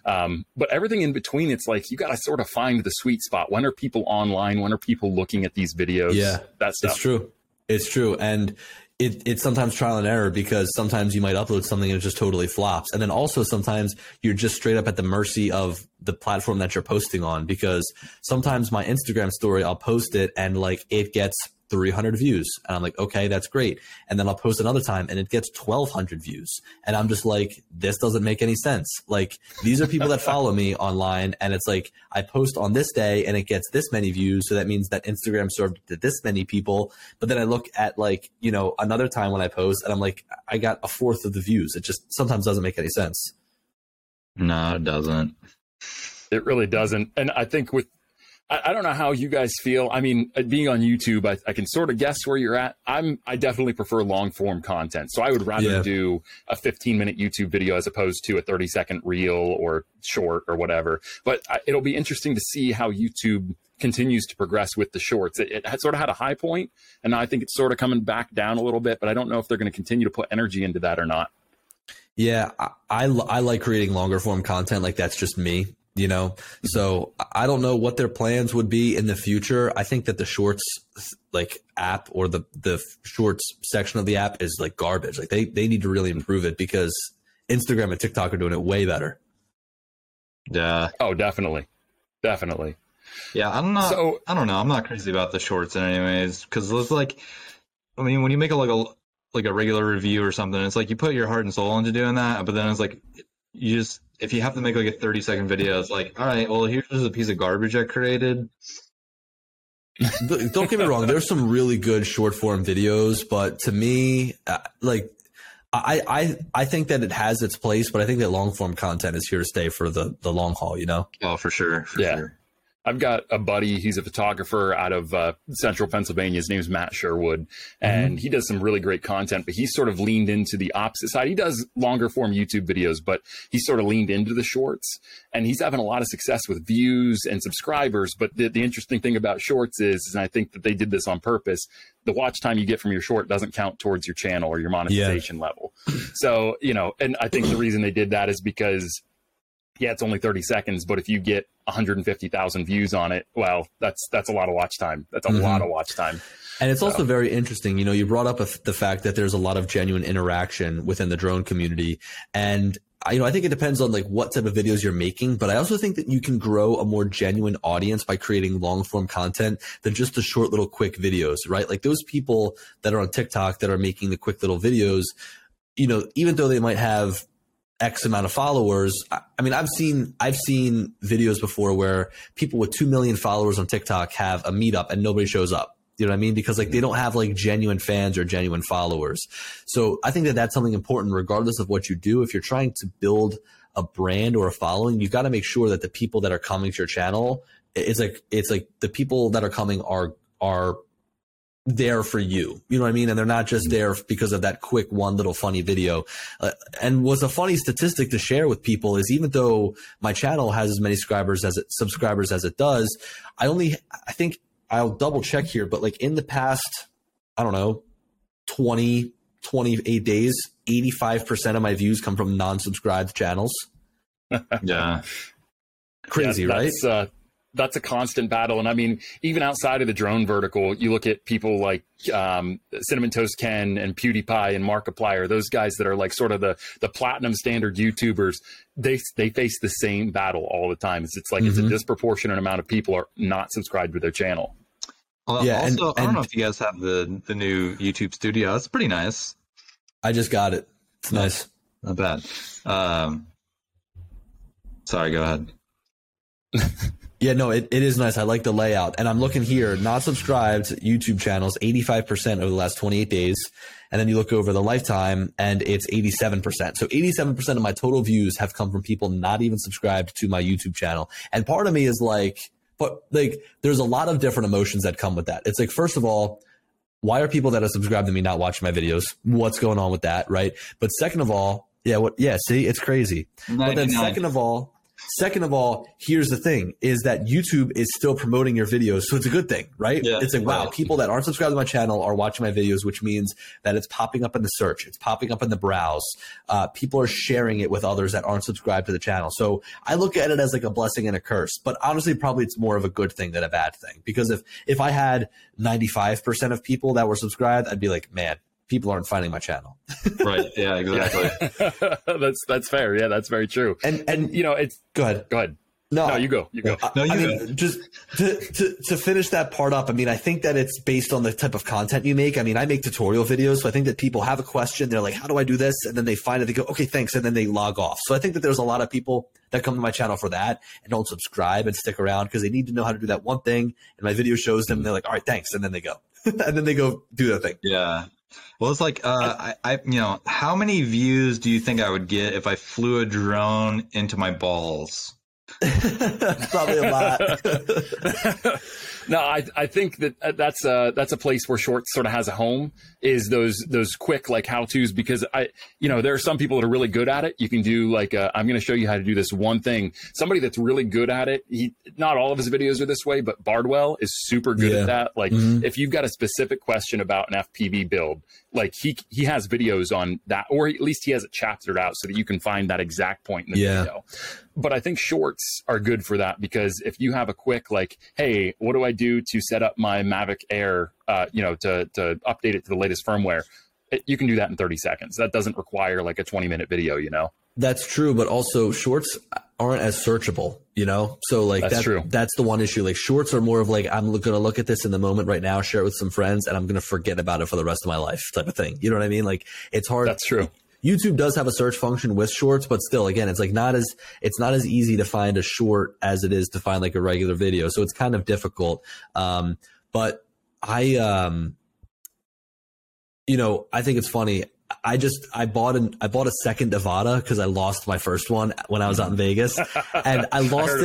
Mm-hmm. But everything in between, it's like you got to sort of find the sweet spot. When are people online? When are people looking at these videos? Yeah, that stuff. It's true. And it's sometimes trial and error, because sometimes you might upload something and it just totally flops. And then also sometimes you're just straight up at the mercy of the platform that you're posting on, because sometimes my Instagram story, I'll post it and like it gets 300 views, and I'm like, okay, that's great. And then I'll post another time and it gets 1,200 views, and I'm just like, this doesn't make any sense. Like, these are people that follow me online, and it's like I post on this day and it gets this many views, so that means that Instagram served to this many people. But then I look at, like, you know, another time when I post and I'm like, I got 1/4 of the views. It just sometimes doesn't make any sense. No, it doesn't. It really doesn't. And I think with, I don't know how you guys feel. I mean, being on YouTube, I can sort of guess where you're at. I definitely prefer long form content. So I would rather do a 15-minute YouTube video as opposed to a 30-second reel or short or whatever. But it'll be interesting to see how YouTube continues to progress with the shorts. It sort of had a high point, and I think it's sort of coming back down a little bit, but I don't know if they're going to continue to put energy into that or not. Yeah, I like creating longer form content. Like, that's just me. You know, so I don't know what their plans would be in the future. I think that the shorts like app, or the shorts section of the app, is like garbage. Like they need to really improve it, because Instagram and TikTok are doing it way better. Yeah. Oh, definitely. Definitely. Yeah. I don't know. I'm not crazy about the shorts anyways, because it's like, I mean, when you make like a regular review or something, it's like you put your heart and soul into doing that, but then it's like you just, if you have to make like a 30-second video, it's like, all right, well, here's a piece of garbage I created. Don't get me wrong. There's some really good short form videos, but to me, like I think that it has its place, but I think that long form content is here to stay for the long haul, you know? Oh, for sure. I've got a buddy, he's a photographer out of central Pennsylvania. His name's Matt Sherwood, and he does some really great content, but he's sort of leaned into the opposite side. He does longer form YouTube videos, but he's sort of leaned into the shorts, and he's having a lot of success with views and subscribers. But the interesting thing about shorts is, and I think that they did this on purpose, the watch time you get from your short doesn't count towards your channel or your monetization level. So, you know, and I think the reason they did that is because, yeah, it's only 30 seconds, but if you get 150,000 views on it, well, that's a lot of watch time. That's a lot of watch time. And it's also very interesting. You know, you brought up the fact that there's a lot of genuine interaction within the drone community. And, you know, I think it depends on like what type of videos you're making, but I also think that you can grow a more genuine audience by creating long form content than just the short little quick videos, right? Like those people that are on TikTok that are making the quick little videos, you know, even though they might have X amount of followers. I mean, I've seen videos before where people with 2 million followers on TikTok have a meetup and nobody shows up. You know what I mean? Because like they don't have like genuine fans or genuine followers. So I think that that's something important regardless of what you do. If you're trying to build a brand or a following, you've got to make sure that the people that are coming to your channel, it's like the people that are coming are there for you. You know what I mean? And they're not just there because of that quick one little funny video. And what's a funny statistic to share with people is even though my channel has as many subscribers as it does, I think I'll double check here, but like in the past, I don't know, 28 days, 85% of my views come from non-subscribed channels. Yeah. Crazy, yeah, right? That's a constant battle. And I mean, even outside of the drone vertical, you look at people like Cinnamon Toast Ken and PewDiePie and Markiplier, those guys that are like sort of the platinum standard YouTubers, they face the same battle all the time. It's like it's a disproportionate amount of people are not subscribed to their channel. Well, yeah, also, I don't know if you guys have the new YouTube Studio. It's pretty nice. I just got it. It's nice. Not bad. Sorry, go ahead. Yeah, no, it is nice. I like the layout. And I'm looking here, not subscribed YouTube channels, 85% over the last 28 days. And then you look over the lifetime and it's 87%. So 87% of my total views have come from people not even subscribed to my YouTube channel. And part of me is like, but like, there's a lot of different emotions that come with that. It's like, first of all, why are people that are subscribed to me not watching my videos? What's going on with that, right? But second of all, see, it's crazy. 99. But then second of all, here's the thing, is that YouTube is still promoting your videos. So it's a good thing, right? Yeah, it's like, wow, people that aren't subscribed to my channel are watching my videos, which means that it's popping up in the search. It's popping up in the browse. People are sharing it with others that aren't subscribed to the channel. So I look at it as like a blessing and a curse, but honestly, probably it's more of a good thing than a bad thing. Because if I had 95% of people that were subscribed, I'd be like, man, people aren't finding my channel. Right. Yeah, exactly. That's fair. Yeah, that's very true. And you know, it's go ahead. No, you go. I mean, just to finish that part up. I mean, I think that it's based on the type of content you make. I mean, I make tutorial videos, so I think that people have a question. They're like, how do I do this? And then they find it. They go, okay, thanks. And then they log off. So I think that there's a lot of people that come to my channel for that and don't subscribe and stick around because they need to know how to do that one thing. And my video shows them. And they're like, all right, thanks. And then they go. And then they go do their thing. Yeah. Well, it's like, you know, how many views do you think I would get if I flew a drone into my balls? Probably a lot. No, I think that's a place where shorts sort of has a home, is those quick like how to's, because there are some people that are really good at it. You can do like I'm going to show you how to do this one thing. Somebody that's really good at it, not all of his videos are this way, but Bardwell is super good at that. Like if you've got a specific question about an FPV build, like he has videos on that, or at least he has it chaptered out so that you can find that exact point in the video. But I think shorts are good for that, because if you have a quick like, hey, what do I do to set up my Mavic Air, to update it to the latest firmware, you can do that in 30 seconds. That doesn't require like a 20-minute video, you know? That's true, but also shorts aren't as searchable, you know? So like that's true. That's the one issue. Like shorts are more of like, I'm going to look at this in the moment right now, share it with some friends, and I'm going to forget about it for the rest of my life type of thing. You know what I mean? Like it's hard. That's true. YouTube does have a search function with shorts, but still, again, it's like not as easy to find a short as it is to find like a regular video. So it's kind of difficult. But I think it's funny. I bought a second Avata because I lost my first one when I was out in Vegas, and I lost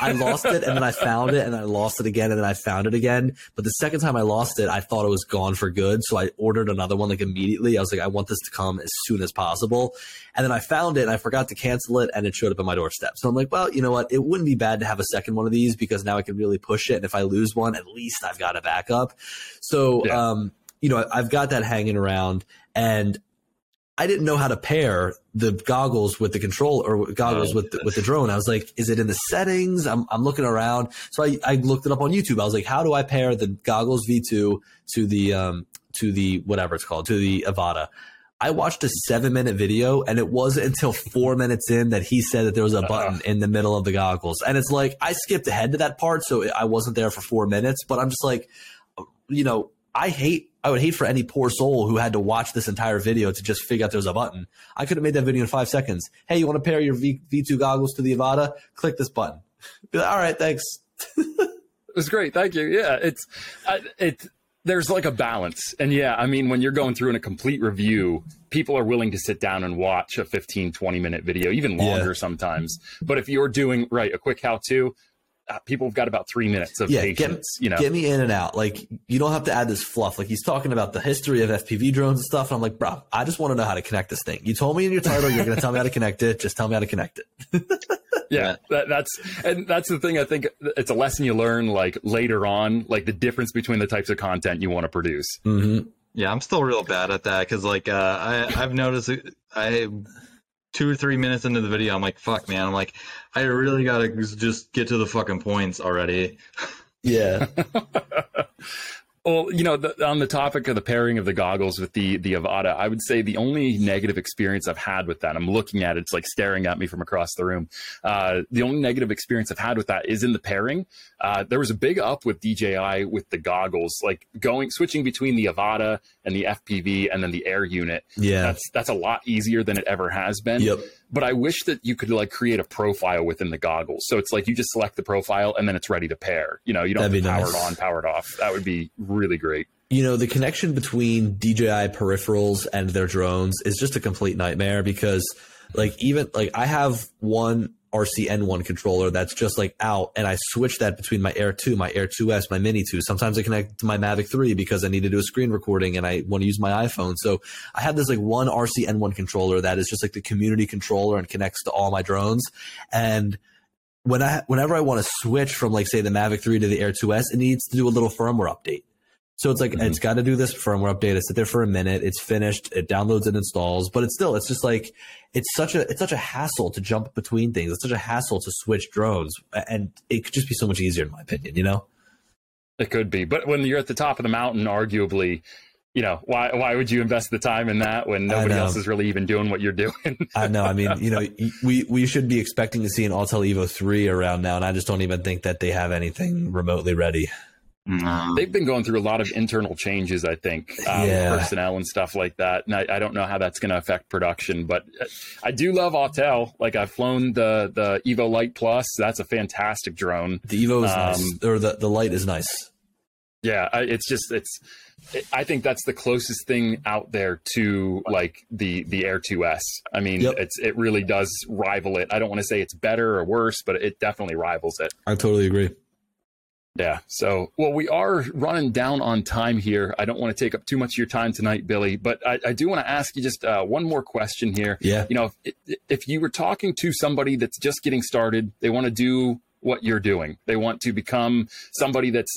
I lost it, and then I found it, and I lost it again, and then I found it again. But the second time I lost it, I thought it was gone for good, so I ordered another one like immediately. I was like, I want this to come as soon as possible, and then I found it, and I forgot to cancel it, and it showed up at my doorstep. So I'm like, well, you know what? It wouldn't be bad to have a second one of these because now I can really push it, and if I lose one, at least I've got a backup. So, yeah. You know, I've got that hanging around, and I didn't know how to pair the goggles with the control or goggles with the drone. I was like, is it in the settings? I'm looking around. So I looked it up on YouTube. I was like, how do I pair the goggles V2 to the whatever it's called, to the Avata? I watched a 7-minute video, and it wasn't until 4 minutes in that he said that there was a button in the middle of the goggles. And it's like, I skipped ahead to that part. So I wasn't there for 4 minutes, but I'm just like, you know, I would hate for any poor soul who had to watch this entire video to just figure out there's a button. I could have made that video in 5 seconds. Hey, you want to pair your V2 goggles to the Avata? Click this button. Be like, all right, thanks. It was great. Thank you. Yeah, there's like a balance. And yeah, I mean, when you're going through in a complete review, people are willing to sit down and watch a 15, 20-minute video, even longer sometimes. But if you're doing, a quick how-to, people have got about 3 minutes of patience, Get me in and out. Like, you don't have to add this fluff. Like, he's talking about the history of FPV drones and stuff. And I'm like, bro, I just want to know how to connect this thing. You told me in your title, you're going to tell me how to connect it. Just tell me how to connect it. Yeah. That's the thing. I think it's a lesson you learn later on, the difference between the types of content you want to produce. Mm-hmm. Yeah. I'm still real bad at that. Cause I've noticed 2 or 3 minutes into the video, I'm like, fuck, man. I'm like, I really got to just get to the fucking points already. Yeah. Well, on the topic of the pairing of the goggles with the Avata, I would say the only negative experience I've had with that, I'm looking at it, it's like staring at me from across the room. The only negative experience I've had with that is in the pairing. There was a big up with DJI with the goggles, switching between the Avata and the FPV and then the Air unit. Yeah. That's a lot easier than it ever has been. Yep. But I wish that you could create a profile within the goggles. So it's you just select the profile and then it's ready to pair. You don't have to power it on, power it off. That would be really great. The connection between DJI peripherals and their drones is just a complete nightmare because I have one RCN1 controller that's just out, and I switch that between my Air 2, my Air 2S, my Mini 2. Sometimes I connect to my Mavic 3 because I need to do a screen recording and I want to use my iPhone. So I have this one RCN1 controller that is just the community controller and connects to all my drones. And whenever I want to switch from say the Mavic 3 to the Air 2S, it needs to do a little firmware update. So it's mm-hmm. It's got to do this firmware update. It's sit there for a minute. It's finished. It downloads and installs, but it's such a hassle to jump between things. It's such a hassle to switch drones, and it could just be so much easier in my opinion, It could be, but when you're at the top of the mountain, arguably, why would you invest the time in that when nobody else is really even doing what you're doing? I know. I mean, we should be expecting to see an Autel Evo 3 around now, and I just don't even think that they have anything remotely ready. They've been going through a lot of internal changes, I think, personnel and stuff like that. And I don't know how that's going to affect production, but I do love Autel. I've flown the Evo Light Plus. That's a fantastic drone. The Evo is nice, or the Light is nice. Yeah, I think that's the closest thing out there to the Air 2S. I mean, it really does rival it. I don't want to say it's better or worse, but it definitely rivals it. I totally agree. Yeah. So, we are running down on time here. I don't want to take up too much of your time tonight, Billy, but I do want to ask you just one more question here. Yeah. If you were talking to somebody that's just getting started, they want to do what you're doing. They want to become somebody that's,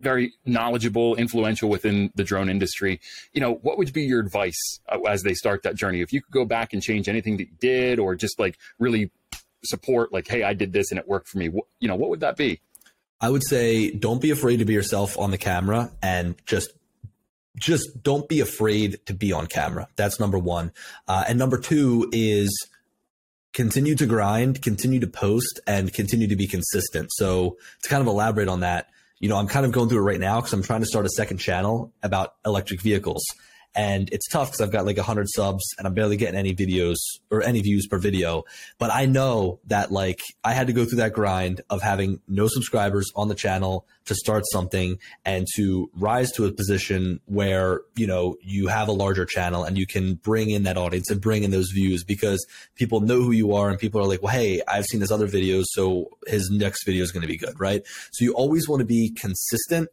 very knowledgeable, influential within the drone industry. What would be your advice as they start that journey? If you could go back and change anything that you did, or just really support, hey, I did this and it worked for me. What would that be? I would say don't be afraid to be yourself on the camera, and just don't be afraid to be on camera. That's number one. And number two is continue to grind, continue to post, and continue to be consistent. So to kind of elaborate on that, I'm kind of going through it right now because I'm trying to start a second channel about electric vehicles. And it's tough because I've got like 100 subs and I'm barely getting any videos or any views per video. But I know that like I had to go through that grind of having no subscribers on the channel to start something and to rise to a position where, you know, you have a larger channel and you can bring in that audience and bring in those views because people know who you are and people are like, well, hey, I've seen his other videos, so his next video is going to be good, right? So you always want to be consistent,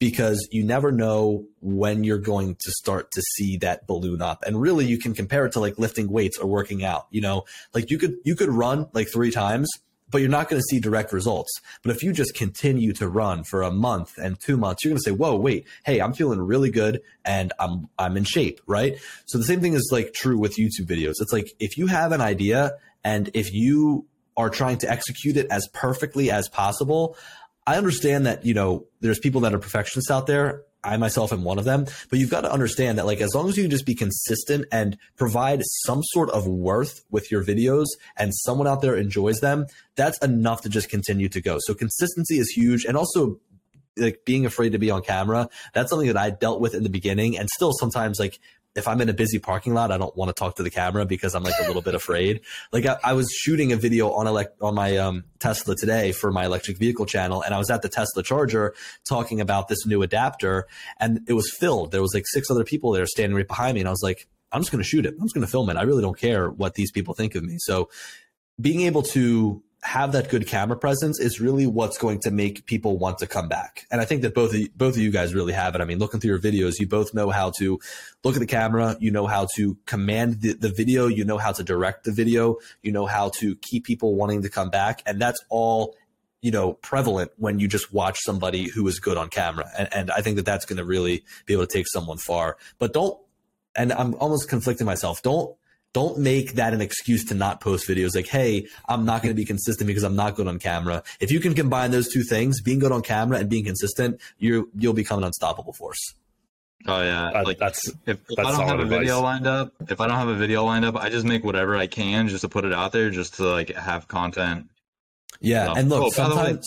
because you never know when you're going to start to see that balloon up. And really you can compare it to like lifting weights or working out, you know, like you could run like 3 times, but you're not going to see direct results. But if you just continue to run for a month and 2 months, you're going to say, whoa, wait, hey, I'm feeling really good and I'm in shape, right? So the same thing is like true with YouTube videos. It's like, if you have an idea and if you are trying to execute it as perfectly as possible, I understand that, you know, there's people that are perfectionists out there. I myself am one of them, but you've got to understand that like, as long as you just be consistent and provide some sort of worth with your videos and someone out there enjoys them, that's enough to just continue to go. So consistency is huge. And also like being afraid to be on camera. That's something that I dealt with in the beginning, and still sometimes like, if I'm in a busy parking lot, I don't want to talk to the camera because I'm like a little bit afraid. Like I was shooting a video on my Tesla today for my electric vehicle channel. And I was at the Tesla charger talking about this new adapter, and it was filled. There was like 6 other people there standing right behind me. And I was like, I'm just going to shoot it. I'm just going to film it. I really don't care what these people think of me. So being able to have that good camera presence is really what's going to make people want to come back. And I think that both of you guys really have it. I mean, looking through your videos, you both know how to look at the camera. You know how to command the video. You know how to direct the video. You know how to keep people wanting to come back. And that's all, you know, prevalent when you just watch somebody who is good on camera. And I think that that's going to really be able to take someone far. But don't, and I'm almost conflicting myself, don't make that an excuse to not post videos. Like, hey, I'm not going to be consistent because I'm not good on camera. If you can combine those 2 things, being good on camera and being consistent, you'll become an unstoppable force. Oh yeah. If I don't have a video lined up, I just make whatever I can just to put it out there, just to like have content. Yeah. So. And look, sometimes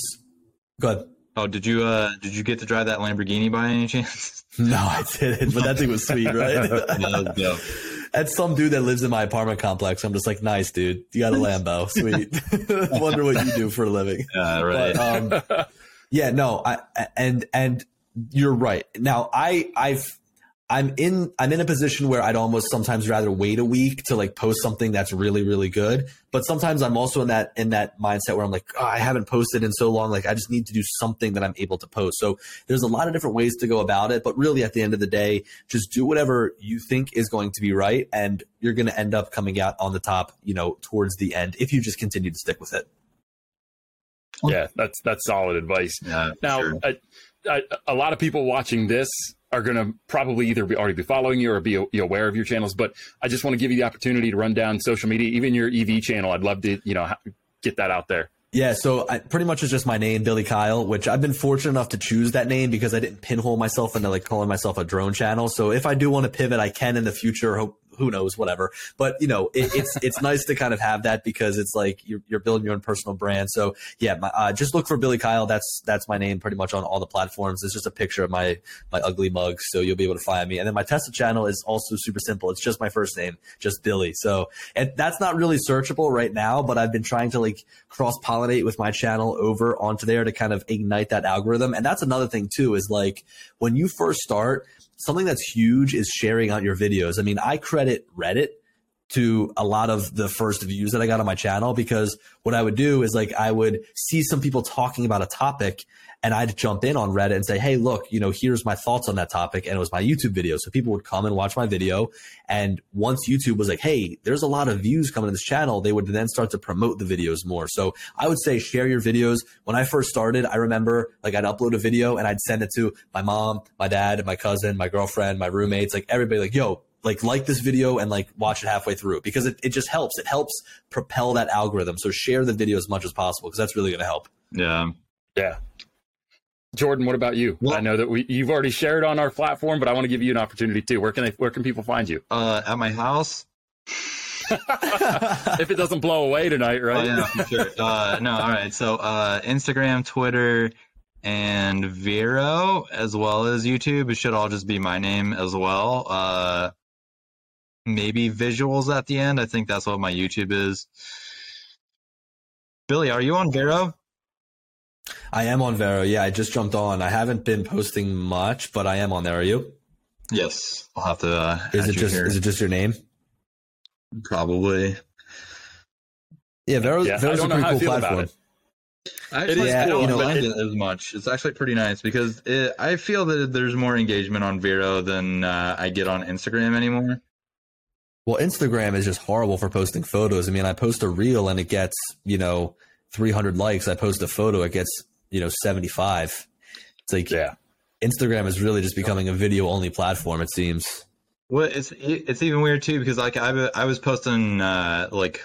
go ahead. Oh, did you get to drive that Lamborghini by any chance? No, I didn't, but that thing was sweet, right? No. That's some dude that lives in my apartment complex. I'm just like, nice, dude. You got a Lambo. Sweet. Wonder what you do for a living. Yeah, right. But, and you're right. Now I'm in a position where I'd almost sometimes rather wait a week to like post something that's really, really good. But sometimes I'm also in that mindset where I'm like, oh, I haven't posted in so long. Like I just need to do something that I'm able to post. So there's a lot of different ways to go about it. But really at the end of the day, just do whatever you think is going to be right. And you're going to end up coming out on the top, you know, towards the end, if you just continue to stick with it. Yeah, that's solid advice. Yeah, now, sure. A lot of people watching this are going to probably either already be following you or be aware of your channels, but I just want to give you the opportunity to run down social media, even your EV channel. I'd love to, you know, get that out there. Yeah. So pretty much it's just my name, Billy Kyle, which I've been fortunate enough to choose that name because I didn't pinhole myself into like calling myself a drone channel. So if I do want to pivot, I can in the future. Who knows, whatever. But, you know, it's nice to kind of have that because it's like you're building your own personal brand. So, yeah, just look for Billy Kyle. That's my name pretty much on all the platforms. It's just a picture of my ugly mug, so you'll be able to find me. And then my Tesla channel is also super simple. It's just my first name, just Billy. So, and that's not really searchable right now, but I've been trying to like cross-pollinate with my channel over onto there to kind of ignite that algorithm. And that's another thing too, is like when you first start, something that's huge is sharing out your videos. I mean, I credit Reddit to a lot of the first views that I got on my channel, because what I would do is like I would see some people talking about a topic and I'd jump in on Reddit and say, hey, look, you know, here's my thoughts on that topic. And it was my YouTube video. So people would come and watch my video. And once YouTube was like, hey, there's a lot of views coming to this channel, they would then start to promote the videos more. So I would say share your videos. When I first started, I remember like I'd upload a video and I'd send it to my mom, my dad, my cousin, my girlfriend, my roommates, like everybody, like, yo, like this video and like watch it halfway through, because it just helps. It helps propel that algorithm. So share the video as much as possible, because that's really going to help. Yeah. Yeah. Jordan, what about you? Well, I know that you've already shared on our platform, but I want to give you an opportunity too. Where can people find you? At my house. If it doesn't blow away tonight, right? Oh, yeah, for sure. No. All right. So, Instagram, Twitter, and Vero, as well as YouTube. It should all just be my name as well. Maybe visuals at the end. I think that's what my YouTube is. Billy, are you on Vero? I am on Vero. Yeah, I just jumped on. I haven't been posting much, but I am on there. Are you? Yes, I'll have to. Is it just your name? Probably. Yeah, Vero's a pretty cool platform. I don't like it as much. It's actually pretty nice because I feel that there's more engagement on Vero than I get on Instagram anymore. Well, Instagram is just horrible for posting photos. I mean, I post a reel and it gets, 300 likes. I post a photo, it gets, 75. It's like, yeah, Instagram is really just becoming a video only platform, it seems. Well, it's even weird too, because like I was posting almost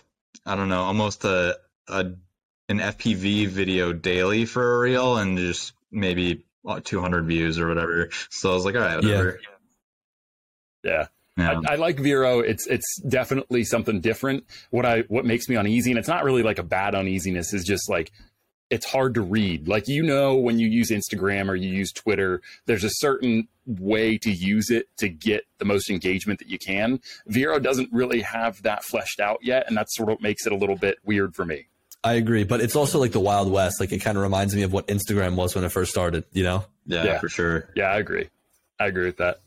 an FPV video daily for a reel and just maybe 200 views or whatever. So I was like, all right, whatever. Yeah. Yeah. I like Vero. It's definitely something different. What makes me uneasy, and it's not really like a bad uneasiness, is just like it's hard to read. Like, when you use Instagram or you use Twitter, there's a certain way to use it to get the most engagement that you can. Vero doesn't really have that fleshed out yet, and that's sort of what makes it a little bit weird for me. I agree, but it's also like the Wild West. Like, it kind of reminds me of what Instagram was when it first started, Yeah, for sure. Yeah, I agree with that.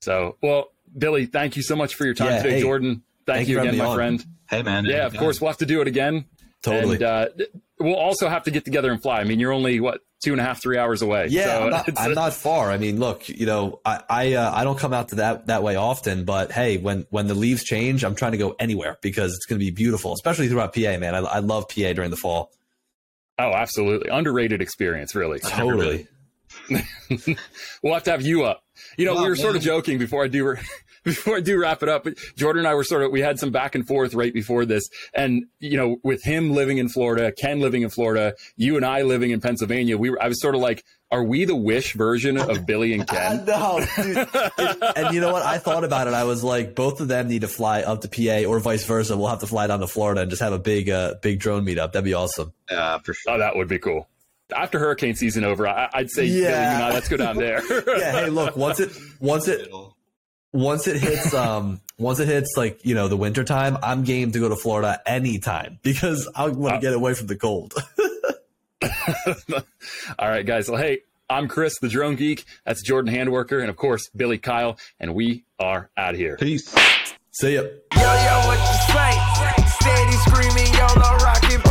So, well, Billy, thank you so much for your time today. Hey, Jordan, thank you again, my friend. Hey, man. Yeah, of course. We'll have to do it again. Totally. And we'll also have to get together and fly. I mean, you're only, 2.5-3 hours away. Yeah, so I'm not far. I mean, look, I don't come out to that way often, but hey, when the leaves change, I'm trying to go anywhere because it's going to be beautiful, especially throughout PA, man. I love PA during the fall. Oh, absolutely. Underrated experience, really. Totally. We'll have to have you up. We were sort of joking before I do wrap it up, but Jordan and I we had some back and forth right before this. And, with him living in Florida, Ken living in Florida, you and I living in Pennsylvania, I was sort of like, are we the Wish version of Billy and Ken? No, dude. And you know what? I thought about it. I was like, both of them need to fly up to PA or vice versa. We'll have to fly down to Florida and just have a big drone meetup. That'd be awesome. Yeah, for sure. Oh, that would be cool. After hurricane season over, I'd say, yeah, let's go down there. Yeah. Hey, look, once it hits like, the winter time, I'm game to go to Florida anytime because I want to get away from the cold. All right, guys. Well, hey, I'm Chris, the Drone Geek. That's Jordan Handwerker. And of course, Billy Kyle. And we are out of here. Peace. See ya. Yo, what you say? Steady screaming, y'all are rocking.